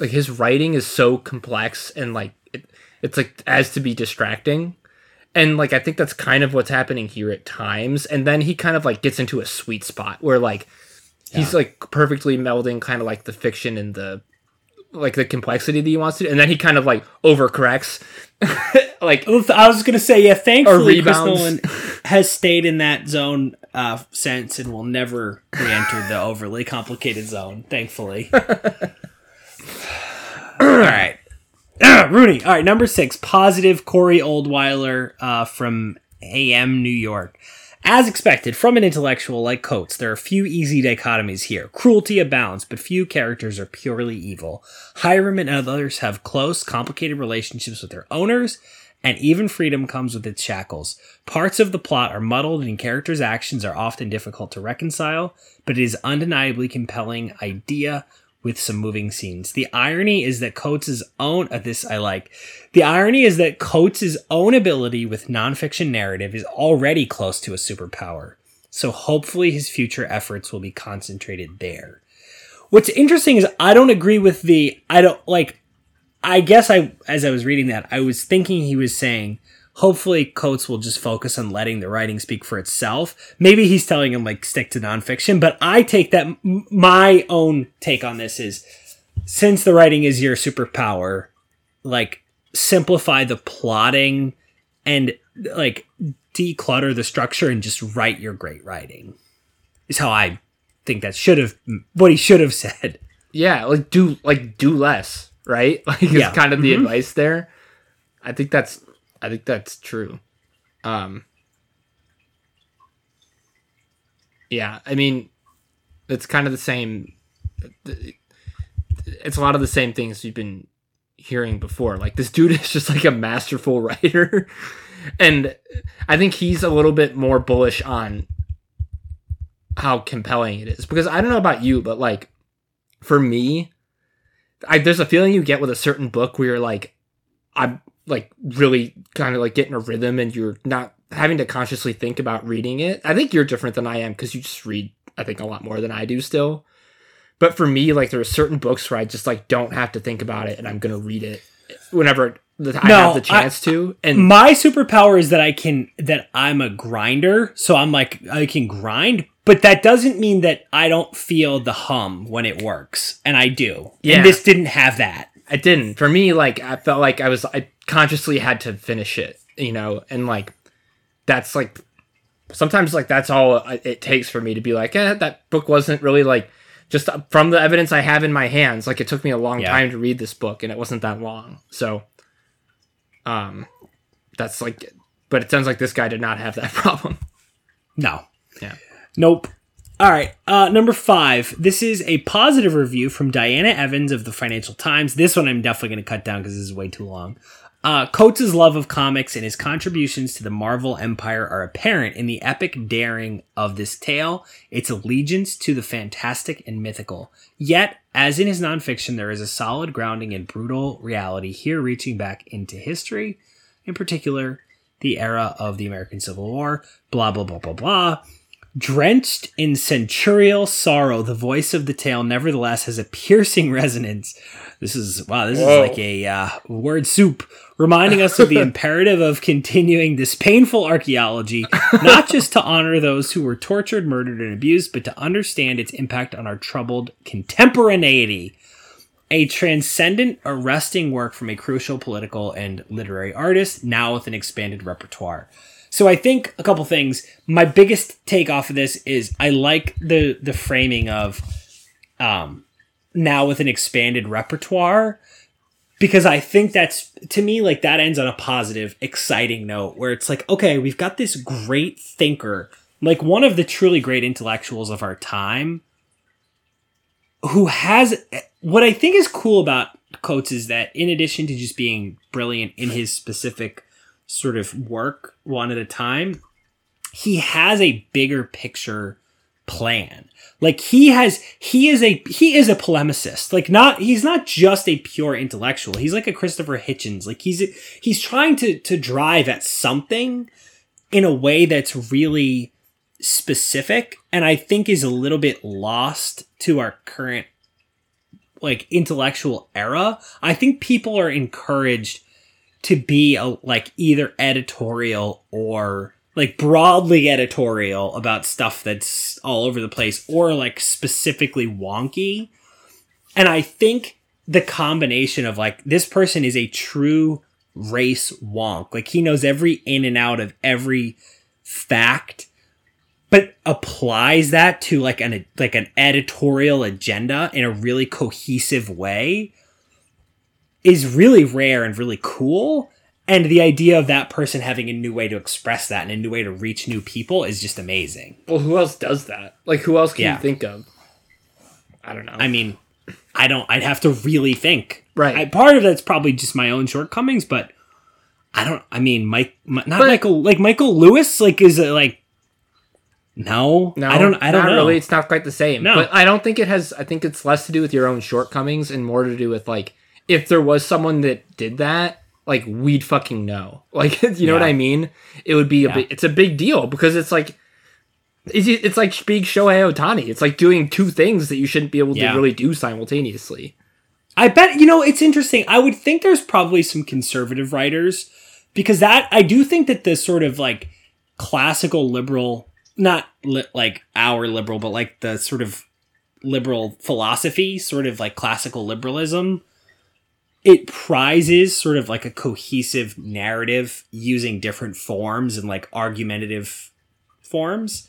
his writing is so complex and, it's as to be distracting, and I think that's kind of what's happening here at times. And then he kind of gets into a sweet spot where he's perfectly melding kind of the fiction and the the complexity that he wants to do. And then he kind of overcorrects. I was gonna say, yeah, thankfully Chris Nolan has stayed in that zone since and will never re-enter the overly complicated zone, thankfully. All right. Rooney. All right, number 6, positive Corey Oldweiler from a.m. New York. As expected from an intellectual like Coates, there are few easy dichotomies here. Cruelty abounds, but few characters are purely evil. Hiram and others have close, complicated relationships with their owners, and even freedom comes with its shackles. Parts of the plot are muddled and characters' actions are often difficult to reconcile, but it is undeniably compelling idea with some moving scenes. The irony is that Coates' own ability with nonfiction narrative is already close to a superpower. So hopefully his future efforts will be concentrated there. What's interesting is I don't agree with as I was reading that, I was thinking he was saying, hopefully Coates will just focus on letting the writing speak for itself. Maybe he's telling him, stick to nonfiction, but I take that, my own take on this is, since the writing is your superpower, simplify the plotting and, declutter the structure and just write your great writing. Is how I think what he should have said. Yeah, do less. Right? It's kind of the advice there. I think that's true. Yeah, I mean, it's kind of the same. It's a lot of the same things we've been hearing before. This dude is just a masterful writer. And I think he's a little bit more bullish on how compelling it is. Because I don't know about you, but for me, there's a feeling you get with a certain book where you're I'm really kind of getting a rhythm and you're not having to consciously think about reading it. I think you're different than I am because you just read, I think, a lot more than I do still. But for me, there are certain books where I just don't have to think about it and I'm going to read it whenever I have the chance to. And my superpower is that I'm a grinder. So I can grind. But that doesn't mean that I don't feel the hum when it works, and I do. Yeah. And this didn't have that. It didn't. For me, I felt like I consciously had to finish it, and that's sometimes that's all it takes for me to be that book wasn't really just from the evidence I have in my hands. It took me a long time to read this book, and it wasn't that long. So, that's but it sounds like this guy did not have that problem. No. Yeah. Nope. All right. Number 5. This is a positive review from Diana Evans of the Financial Times. This one I'm definitely going to cut down because this is way too long. Coates' love of comics and his contributions to the Marvel Empire are apparent in the epic daring of this tale, its allegiance to the fantastic and mythical. Yet, as in his nonfiction, there is a solid grounding in brutal reality here reaching back into history, in particular, the era of the American Civil War, blah, blah, blah, blah, blah. Drenched in centurial sorrow, the voice of the tale nevertheless has a piercing resonance. This is a word soup, reminding us of the imperative of continuing this painful archaeology, not just to honor those who were tortured, murdered, and abused, but to understand its impact on our troubled contemporaneity. A transcendent, arresting work from a crucial political and literary artist, now with an expanded repertoire. So I think a couple things. My biggest take off of this is I like the framing of now with an expanded repertoire, because I think that's, to me, that ends on a positive, exciting note where it's okay, we've got this great thinker, one of the truly great intellectuals of our time, who has what I think is cool about Coates is that in addition to just being brilliant in his specific sort of work one at a time, he has a bigger picture plan. He is a polemicist. He's not just a pure intellectual. He's a Christopher Hitchens. He's trying to drive at something in a way that's really specific, and I think is a little bit lost to our current intellectual era. I think people are encouraged to be either editorial or broadly editorial about stuff that's all over the place or specifically wonky. And I think the combination of this person is a true race wonk. He knows every in and out of every fact, but applies that to an editorial agenda in a really cohesive way. Is really rare and really cool. And the idea of that person having a new way to express that and a new way to reach new people is just amazing. Well, who else does that? Like, who else can you think of? I don't know. I mean, I'd have to really think. Right. Part of that's probably just my own shortcomings, but Michael Lewis, I don't know. Really, it's not quite the same. No. But I don't think it has, I think it's less to do with your own shortcomings and more to do with, like, if there was someone that did that, like, we'd fucking know. Like, you know what I mean? It would be it's a big deal because it's like, it's like being Shohei Ohtani. It's like doing two things that you shouldn't be able to really do simultaneously. I bet, it's interesting. I would think there's probably some conservative writers because I do think that the sort of like classical liberal, not like our liberal, but like the sort of liberal philosophy, sort of like classical liberalism, it prizes sort of like a cohesive narrative using different forms and like argumentative forms.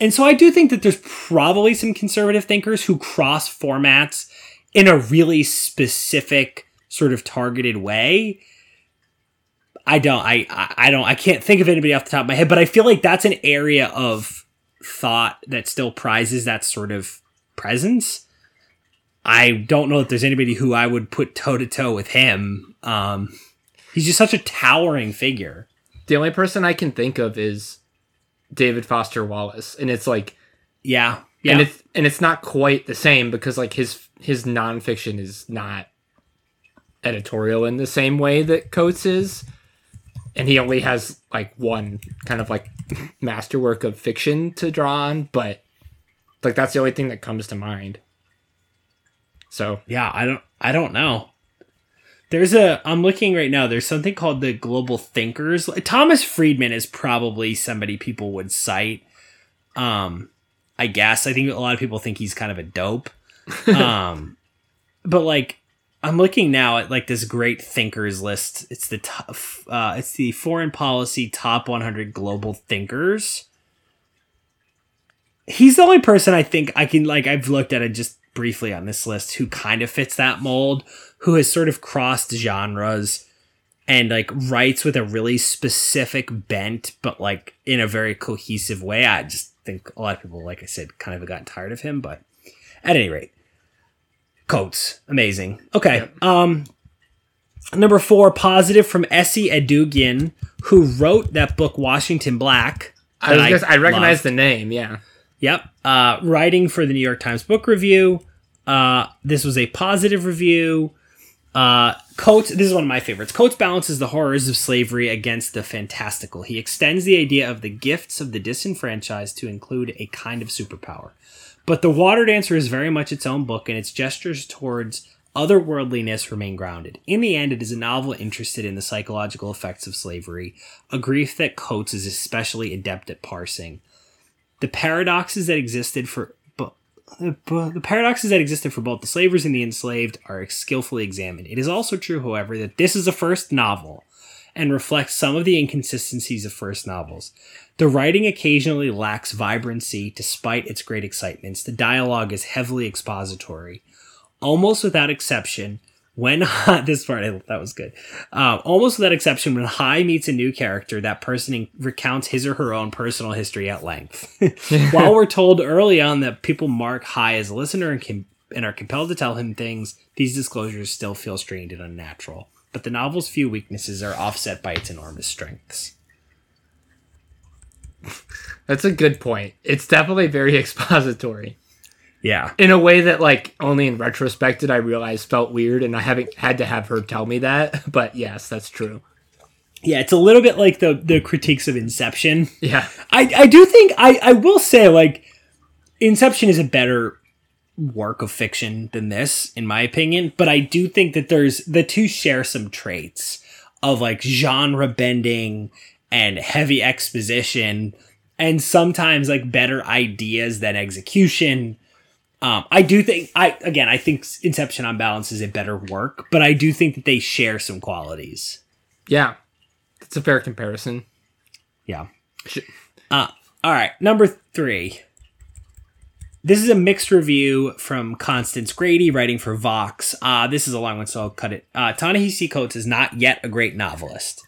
And so I do think that there's probably some conservative thinkers who cross formats in a really specific sort of targeted way. I can't think of anybody off the top of my head, but I feel like that's an area of thought that still prizes that sort of presence. I don't know if there's anybody who I would put toe to toe with him. He's just such a towering figure. The only person I can think of is David Foster Wallace. And it's like, yeah. And it's not quite the same because like his nonfiction is not editorial in the same way that Coates is. And he only has like one kind of like masterwork of fiction to draw on, but like that's the only thing that comes to mind. So yeah, I don't know. I'm looking right now, there's something called the Global Thinkers. Thomas Friedman is probably somebody people would cite. I guess. I think a lot of people think he's kind of a dope. But like, I'm looking now at like this great thinkers list. It's the it's the Foreign Policy Top 100 Global Thinkers. He's the only person I think I can like, I've looked at it just briefly on this list who kind of fits that mold, who has sort of crossed genres and like writes with a really specific bent, but like in a very cohesive way. I just think a lot of people, like I said, kind of gotten tired of him, but at any rate, Coates, amazing. Okay. Yep. Number 4, positive from Essie Edugien, who wrote that book Washington Black. I recognize the name. Yeah. Yep. Writing for the New York Times Book Review. This was a positive review. Coates, this is one of my favorites. Coates balances the horrors of slavery against the fantastical. He extends the idea of the gifts of the disenfranchised to include a kind of superpower. But The Water Dancer is very much its own book, and its gestures towards otherworldliness remain grounded. In the end, it is a novel interested in the psychological effects of slavery, a grief that Coates is especially adept at parsing. The paradoxes that existed for both the slavers and the enslaved are skillfully examined. It is also true, however, that this is a first novel and reflects some of the inconsistencies of first novels. The writing occasionally lacks vibrancy despite its great excitements. The dialogue is heavily expository. Almost without exception, when High meets a new character, that person recounts his or her own personal history at length. While we're told early on that people mark High as a listener and are compelled to tell him things, these disclosures still feel strained and unnatural. But the novel's few weaknesses are offset by its enormous strengths. That's a good point. It's definitely very expository. Yeah. In a way that, like, only in retrospect did I realize felt weird, and I haven't had to have her tell me that, but yes, that's true. Yeah, it's a little bit like the critiques of Inception. Yeah. I do think, I will say, like, Inception is a better work of fiction than this, in my opinion, but I do think that the two share some traits of, like, genre bending and heavy exposition, and sometimes, like, better ideas than execution. I think Inception on balance is a better work, but I do think that they share some qualities. Yeah. That's a fair comparison. Yeah. All right. Number 3. This is a mixed review from Constance Grady, writing for Vox. This is a long one, so I'll cut it. Ta-Nehisi Coates is not yet a great novelist.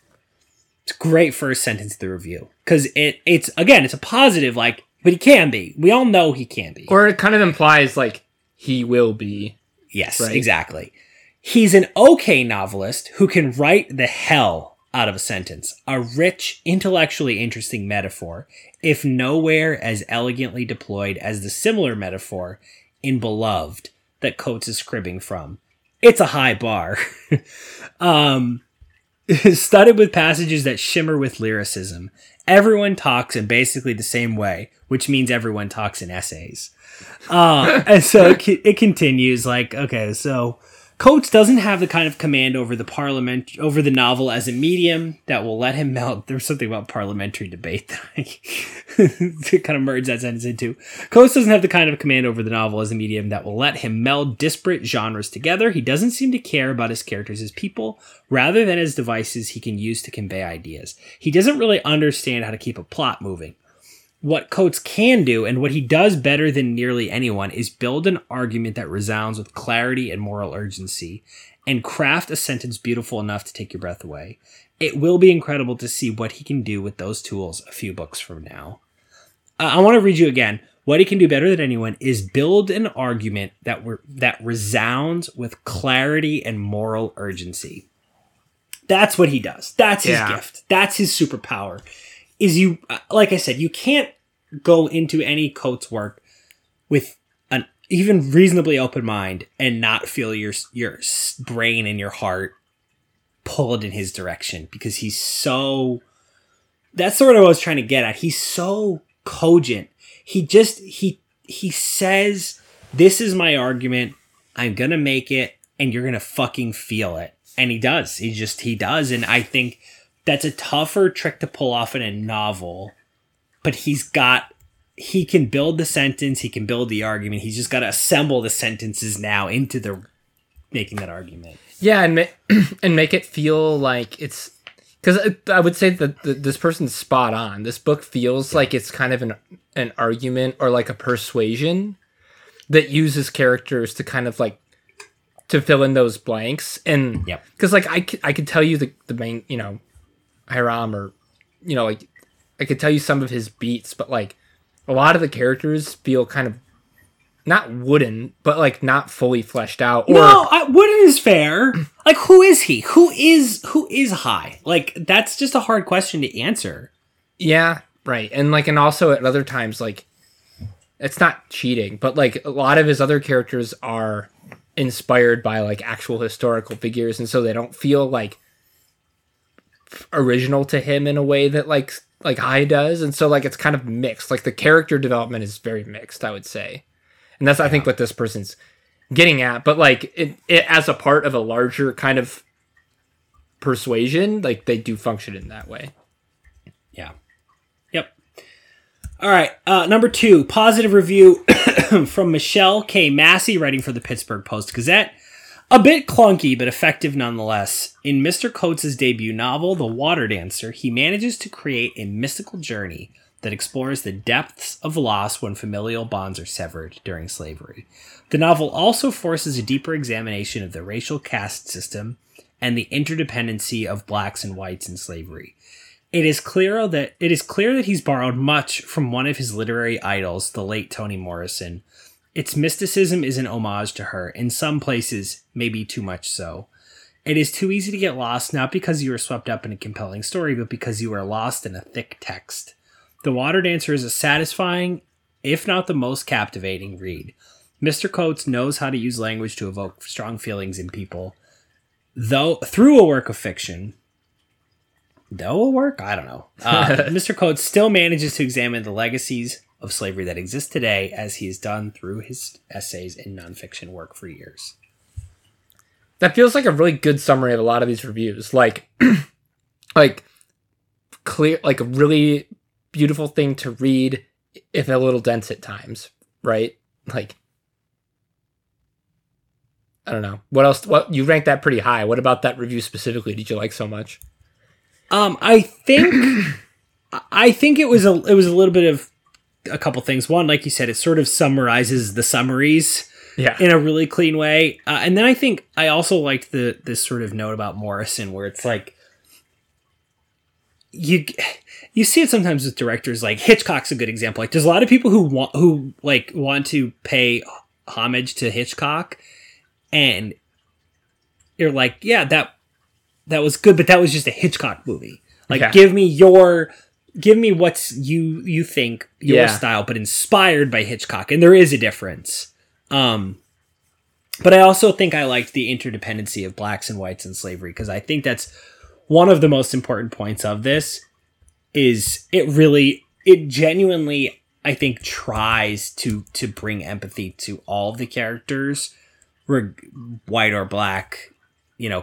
It's a great first sentence of the review. Because it's, again, it's a positive, like, but he can be. We all know he can be. Or it kind of implies, like, he will be. Yes, right? Exactly. He's an okay novelist who can write the hell out of a sentence. A rich, intellectually interesting metaphor, if nowhere as elegantly deployed as the similar metaphor in Beloved that Coates is cribbing from. It's a high bar. Studded with passages that shimmer with lyricism. Everyone talks in basically the same way, which means everyone talks in essays. And so it continues, like, okay, so Coates doesn't have the kind of command over the novel as a medium that will let him melt. There's something about parliamentary debate that I kind of merged that sentence into. Coates doesn't have the kind of command over the novel as a medium that will let him meld disparate genres together. He doesn't seem to care about his characters as people rather than as devices he can use to convey ideas. He doesn't really understand how to keep a plot moving. What Coates can do, and what he does better than nearly anyone, is build an argument that resounds with clarity and moral urgency, and craft a sentence beautiful enough to take your breath away. It will be incredible to see what he can do with those tools a few books from now. I want to read you again. What he can do better than anyone is build an argument that resounds with clarity and moral urgency. That's what he does. That's his gift. That's his superpower. Is you, like I said, you can't go into any Coates work with an even reasonably open mind and not feel your brain and your heart pulled in his direction, because he's so, that's sort of what I was trying to get at. He's so cogent. He just, he says, this is my argument. I'm going to make it, and you're going to fucking feel it. And he does. He does. And I think that's a tougher trick to pull off in a novel, but he can build the sentence, he can build the argument, he's just got to assemble the sentences now into the making that argument. Yeah, and make it feel like it's, because I would say that this person's spot on. This book feels like it's kind of an argument, or like a persuasion that uses characters to kind of like to fill in those blanks. And because like I could tell you the main, you know, Hiram, or, you know, like, I could tell you some of his beats, but, like, a lot of the characters feel kind of, not wooden, but, like, not fully fleshed out. Or, no, wooden is fair. Like, who is he? Who is high? Like, that's just a hard question to answer. Yeah, right. And, like, and also at other times, like, it's not cheating, but, like, a lot of his other characters are inspired by, like, actual historical figures, and so they don't feel, like, original to him in a way that like High does. And so like it's kind of mixed, like the character development is very mixed, I would say, and that's I think what this person's getting at. But like it as a part of a larger kind of persuasion, like they do function in that way. All right, number two, positive review from Michelle K. Massey, writing for the Pittsburgh Post-Gazette. A bit clunky, but effective nonetheless. In Mr. Coates' debut novel, The Water Dancer, he manages to create a mystical journey that explores the depths of loss when familial bonds are severed during slavery. The novel also forces a deeper examination of the racial caste system and the interdependency of blacks and whites in slavery. It is clear that he's borrowed much from one of his literary idols, the late Toni Morrison. Its mysticism is an homage to her, in some places, maybe too much so. It is too easy to get lost, not because you are swept up in a compelling story, but because you are lost in a thick text. The Water Dancer is a satisfying, if not the most captivating, read. Mr. Coates knows how to use language to evoke strong feelings in people, though through a work of fiction. Though a work? I don't know. Mr. Coates still manages to examine the legacies of slavery that exists today, as he has done through his essays and nonfiction work for years. That feels like a really good summary of a lot of these reviews. Like, like clear, like a really beautiful thing to read, if a little dense at times, right? Like, I don't know what else. What, you ranked that pretty high. What about that review specifically did you like so much? I think it was a little bit of a couple things. One, like you said, it sort of summarizes the summaries in a really clean way. And then I think I also liked this sort of note about Morrison where it's like, you see it sometimes with directors, like Hitchcock's a good example. Like there's a lot of people who want to pay homage to Hitchcock, and you're like, yeah, that was good, but that was just a Hitchcock movie. Like give me what you think your style, but inspired by Hitchcock. And there is a difference. But I also think I liked the interdependency of blacks and whites and slavery, because I think that's one of the most important points of this. Is it genuinely, I think, tries to bring empathy to all the characters, white or black,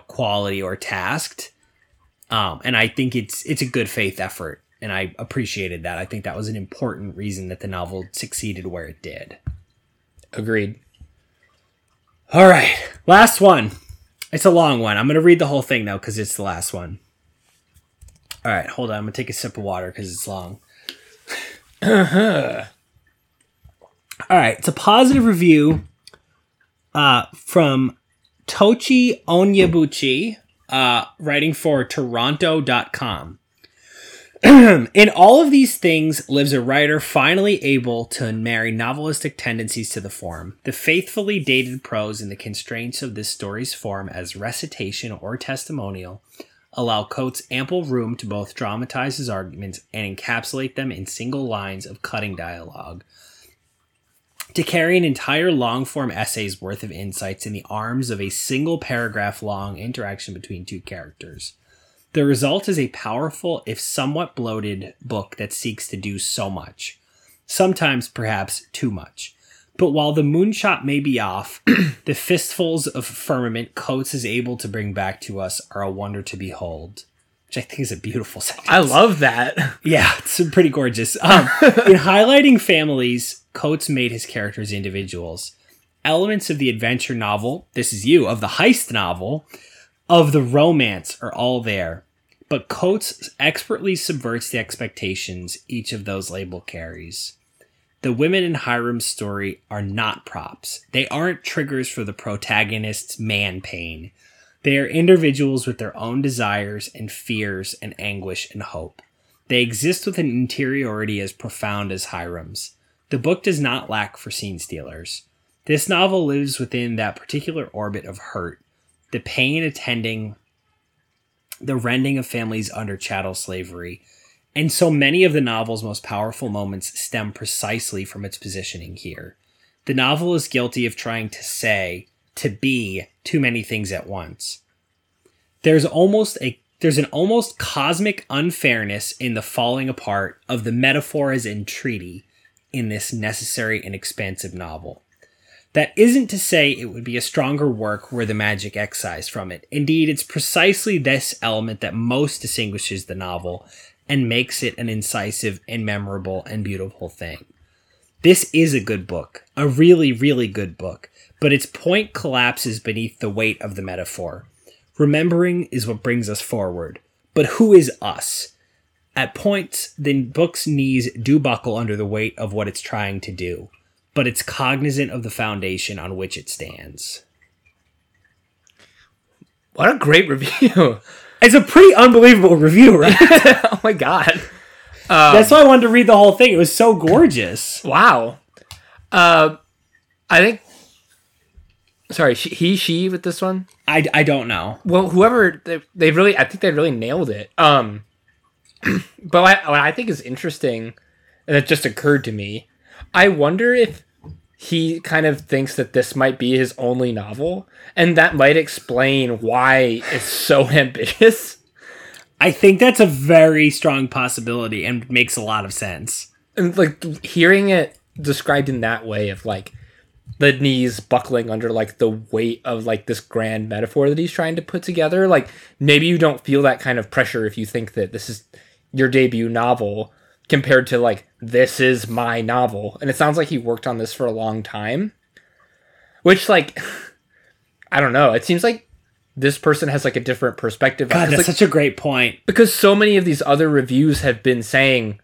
quality or tasked. And I think it's a good faith effort, and I appreciated that. I think that was an important reason that the novel succeeded where it did. Agreed. All right, last one. It's a long one. I'm going to read the whole thing, though, because it's the last one. All right, hold on. I'm going to take a sip of water because it's long. Uh-huh. All right, it's a positive review from Tochi Onyebuchi, writing for Toronto.com. In all of these things lives a writer finally able to marry novelistic tendencies to the form, the faithfully dated prose and the constraints of this story's form as recitation or testimonial allow Coates ample room to both dramatize his arguments and encapsulate them in single lines of cutting dialogue, to carry an entire long-form essay's worth of insights in the arms of a single paragraph-long interaction between two characters. The result is a powerful, if somewhat bloated, book that seeks to do so much. Sometimes, perhaps, too much. But while the moonshot may be off, the fistfuls of firmament Coates is able to bring back to us are a wonder to behold. Which I think is a beautiful sentence. I love that. Yeah, it's pretty gorgeous. In highlighting families, Coates made his characters individuals. Elements of the adventure novel, this is you, of the heist novel, of the romance are all there, but Coates expertly subverts the expectations each of those label carries. The women in Hiram's story are not props. They aren't triggers for the protagonist's man pain. They are individuals with their own desires and fears and anguish and hope. They exist with an interiority as profound as Hiram's. The book does not lack for scene stealers. This novel lives within that particular orbit of hurt. The pain attending the rending of families under chattel slavery, and so many of the novel's most powerful moments stem precisely from its positioning here. The novel is guilty of trying to say, to be, too many things at once. There's an almost cosmic unfairness in the falling apart of the metaphor as entreaty in this necessary and expansive novel. That isn't to say it would be a stronger work were the magic excised from it. Indeed, it's precisely this element that most distinguishes the novel and makes it an incisive and memorable and beautiful thing. This is a good book, a really, really good book, but its point collapses beneath the weight of the metaphor. Remembering is what brings us forward, but who is us? At points, the book's knees do buckle under the weight of what it's trying to do, but it's cognizant of the foundation on which it stands. What a great review. It's a pretty unbelievable review, right? Oh my God. That's why I wanted to read the whole thing. It was so gorgeous. Wow. I think... Sorry, she with this one? I don't know. Well, whoever... They really... I think they really nailed it. But what I think is interesting, and it just occurred to me, I wonder if he kind of thinks that this might be his only novel, and that might explain why it's so ambitious. I think that's a very strong possibility and makes a lot of sense. And like hearing it described in that way of like the knees buckling under like the weight of like this grand metaphor that he's trying to put together. Like maybe you don't feel that kind of pressure if you think that this is your debut novel, compared to like, this is my novel. And it sounds like he worked on this for a long time, which like, I don't know. It seems like this person has like a different perspective. God, that's like, such a great point. Because so many of these other reviews have been saying,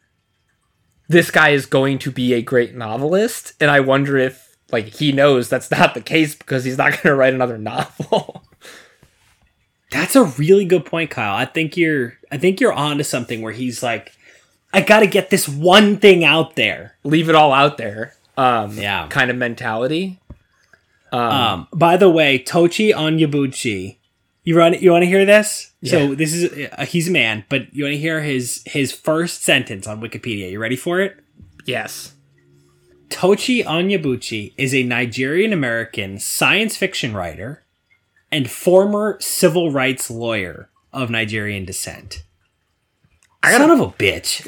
this guy is going to be a great novelist. And I wonder if he knows that's not the case because he's not going to write another novel. That's a really good point, Kyle. I think you're onto something where he's like, I got to get this one thing out there. Leave it all out there. Yeah. Kind of mentality. By the way, Tochi Onyebuchi, you want to hear this? Yeah. So this is, he's a man, but you want to hear his first sentence on Wikipedia. You ready for it? Yes. Tochi Onyebuchi is a Nigerian-American science fiction writer and former civil rights lawyer of Nigerian descent. Son of a bitch.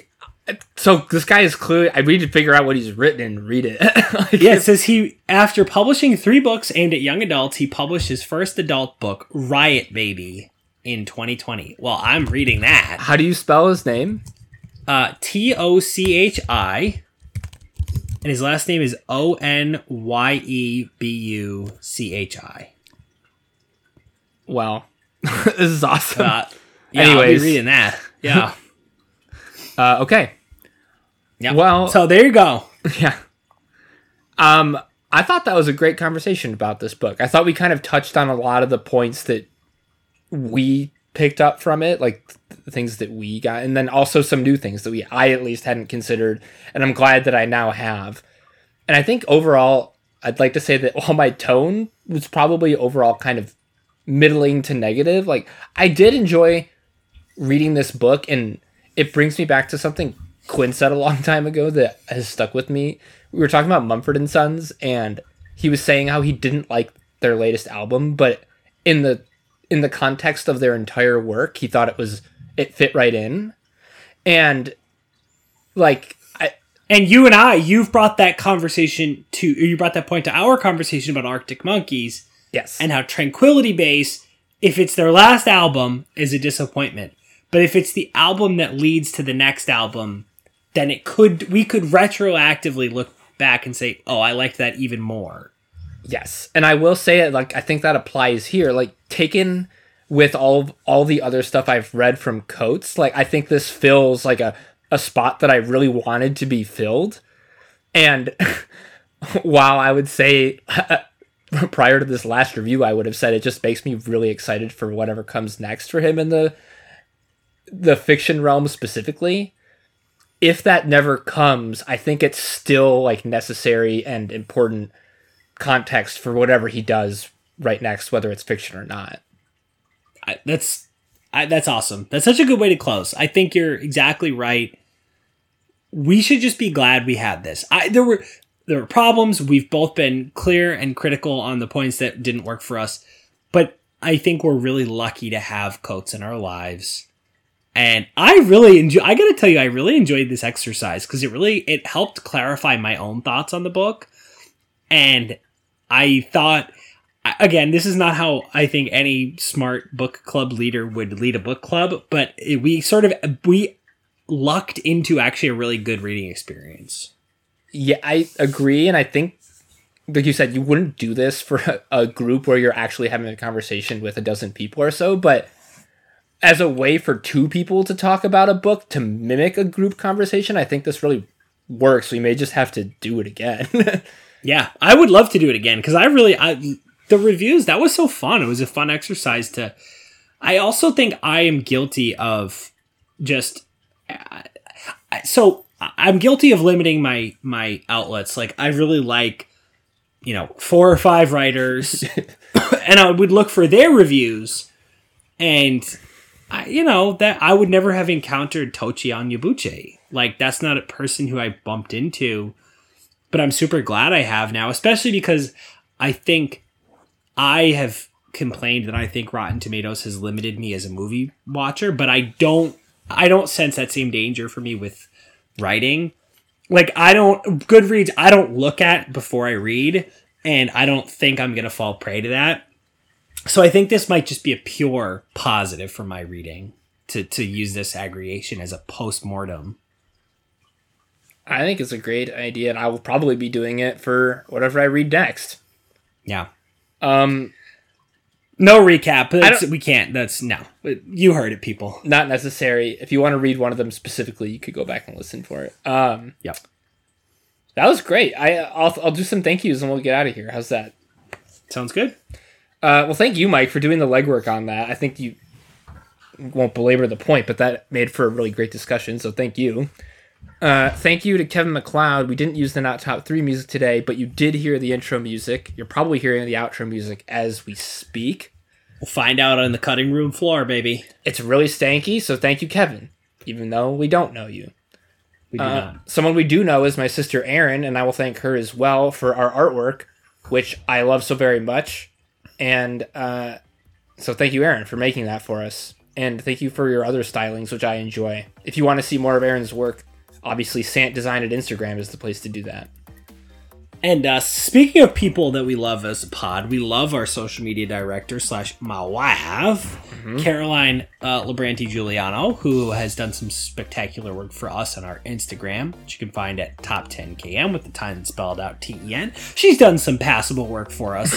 So this guy is clearly, we need to figure out what he's written and read it. It says he, after publishing 3 books aimed at young adults, he published his first adult book, Riot Baby, in 2020. Well, I'm reading that. How do you spell his name? Tochi, and his last name is Onyebuchi. Wow. This is awesome. Anyways. I'll be reading that. Yeah. Okay. Yeah. Well, so there you go. Yeah. I thought that was a great conversation about this book. I thought we kind of touched on a lot of the points that we picked up from it, like the things that we got, and then also some new things that I at least hadn't considered, and I'm glad that I now have. And I think overall, I'd like to say that while my tone was probably overall kind of middling to negative, I did enjoy reading this book, and it brings me back to something Quinn said a long time ago that has stuck with me. We were talking about Mumford & Sons, and he was saying how he didn't like their latest album, but in the context of their entire work, he thought it fit right in. And you've brought that conversation you brought that point to our conversation about Arctic Monkeys. Yes. And how Tranquility Base, if it's their last album, is a disappointment. But if it's the album that leads to the next album, then we could retroactively look back and say, oh, I liked that even more. Yes. And I will say it, I think that applies here. Taken with all the other stuff I've read from Coates, I think this fills a spot that I really wanted to be filled. And while I would say prior to this last review, I would have said it just makes me really excited for whatever comes next for him in the fiction realm specifically. If that never comes, I think it's still necessary and important context for whatever he does right next, whether it's fiction or not. That's awesome. That's such a good way to close. I think you're exactly right. We should just be glad we had this. There were problems. We've both been clear and critical on the points that didn't work for us, but I think we're really lucky to have Coates in our lives. And I got to tell you, I really enjoyed this exercise because it helped clarify my own thoughts on the book. And I thought, again, this is not how I think any smart book club leader would lead a book club, but we lucked into actually a really good reading experience. Yeah, I agree. And I think, like you said, you wouldn't do this for a group where you're actually having a conversation with a dozen people or so, but as a way for two people to talk about a book to mimic a group conversation, I think this really works. We may just have to do it again. Yeah, I would love to do it again because the reviews, that was so fun. It was a fun exercise I also think I am guilty of I'm guilty of limiting my outlets. I really like, 4 or 5 writers and I would look for their reviews and that I would never have encountered Tochi Onyebuchi. That's not a person who I bumped into, but I'm super glad I have now, especially because I think I have complained that I think Rotten Tomatoes has limited me as a movie watcher, but I don't sense that same danger for me with writing. Goodreads, I don't look at before I read, and I don't think I'm going to fall prey to that. So I think this might just be a pure positive for my reading to use this aggregation as a postmortem. I think it's a great idea, and I will probably be doing it for whatever I read next. Yeah. No recap. We can't. No. You heard it, people. Not necessary. If you want to read one of them specifically, you could go back and listen for it. Yep. That was great. I'll do some thank yous and we'll get out of here. How's that? Sounds good. Well, thank you, Mike, for doing the legwork on that. I think you won't belabor the point, but that made for a really great discussion, so thank you. Thank you to Kevin MacLeod. We didn't use the Not Top 3 music today, but you did hear the intro music. You're probably hearing the outro music as we speak. We'll find out on the cutting room floor, baby. It's really stanky, so thank you, Kevin, even though we don't know you. We do not. Someone we do know is my sister, Erin, and I will thank her as well for our artwork, which I love so very much. And so thank you, Erin, for making that for us. And thank you for your other stylings, which I enjoy. If you want to see more of Erin's work, obviously, Sant Design at Instagram is the place to do that. And speaking of people that we love as a pod, we love our social media director / my wife, Caroline Labranti Giuliano, who has done some spectacular work for us on our Instagram, which you can find at top10km with the time spelled out TEN. She's done some passable work for us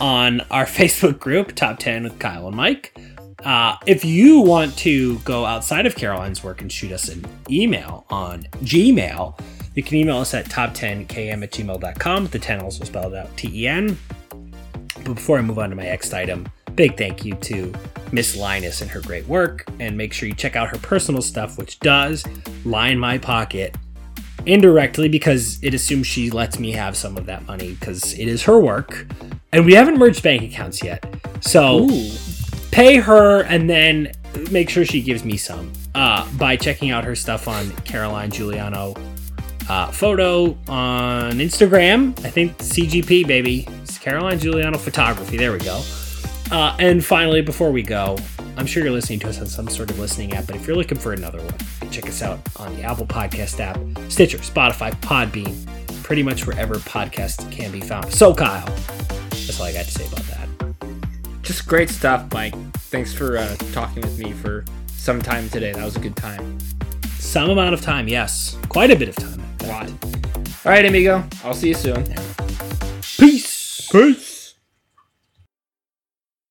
on our Facebook group, Top 10 with Kyle and Mike. If you want to go outside of Caroline's work and shoot us an email on Gmail, you can email us at top10km@gmail.com. The 10 also spelled out TEN. But before I move on to my next item, big thank you to Miss Linus and her great work. And make sure you check out her personal stuff, which does line my pocket indirectly because it assumes she lets me have some of that money because it is her work. And we haven't merged bank accounts yet. So... Ooh. Pay her and then make sure she gives me some by checking out her stuff on Caroline Giuliano Photo on Instagram. I think CGP, baby. It's Caroline Giuliano Photography. There we go. And finally, before we go, I'm sure you're listening to us on some sort of listening app, but if you're looking for another one, you can check us out on the Apple Podcast app, Stitcher, Spotify, Podbean, pretty much wherever podcasts can be found. So, Kyle, that's all I got to say about that. Just great stuff, Mike. Thanks for talking with me for some time today. That was a good time. Some amount of time, yes. Quite a bit of time. A lot. All right, amigo. I'll see you soon. Peace. Peace.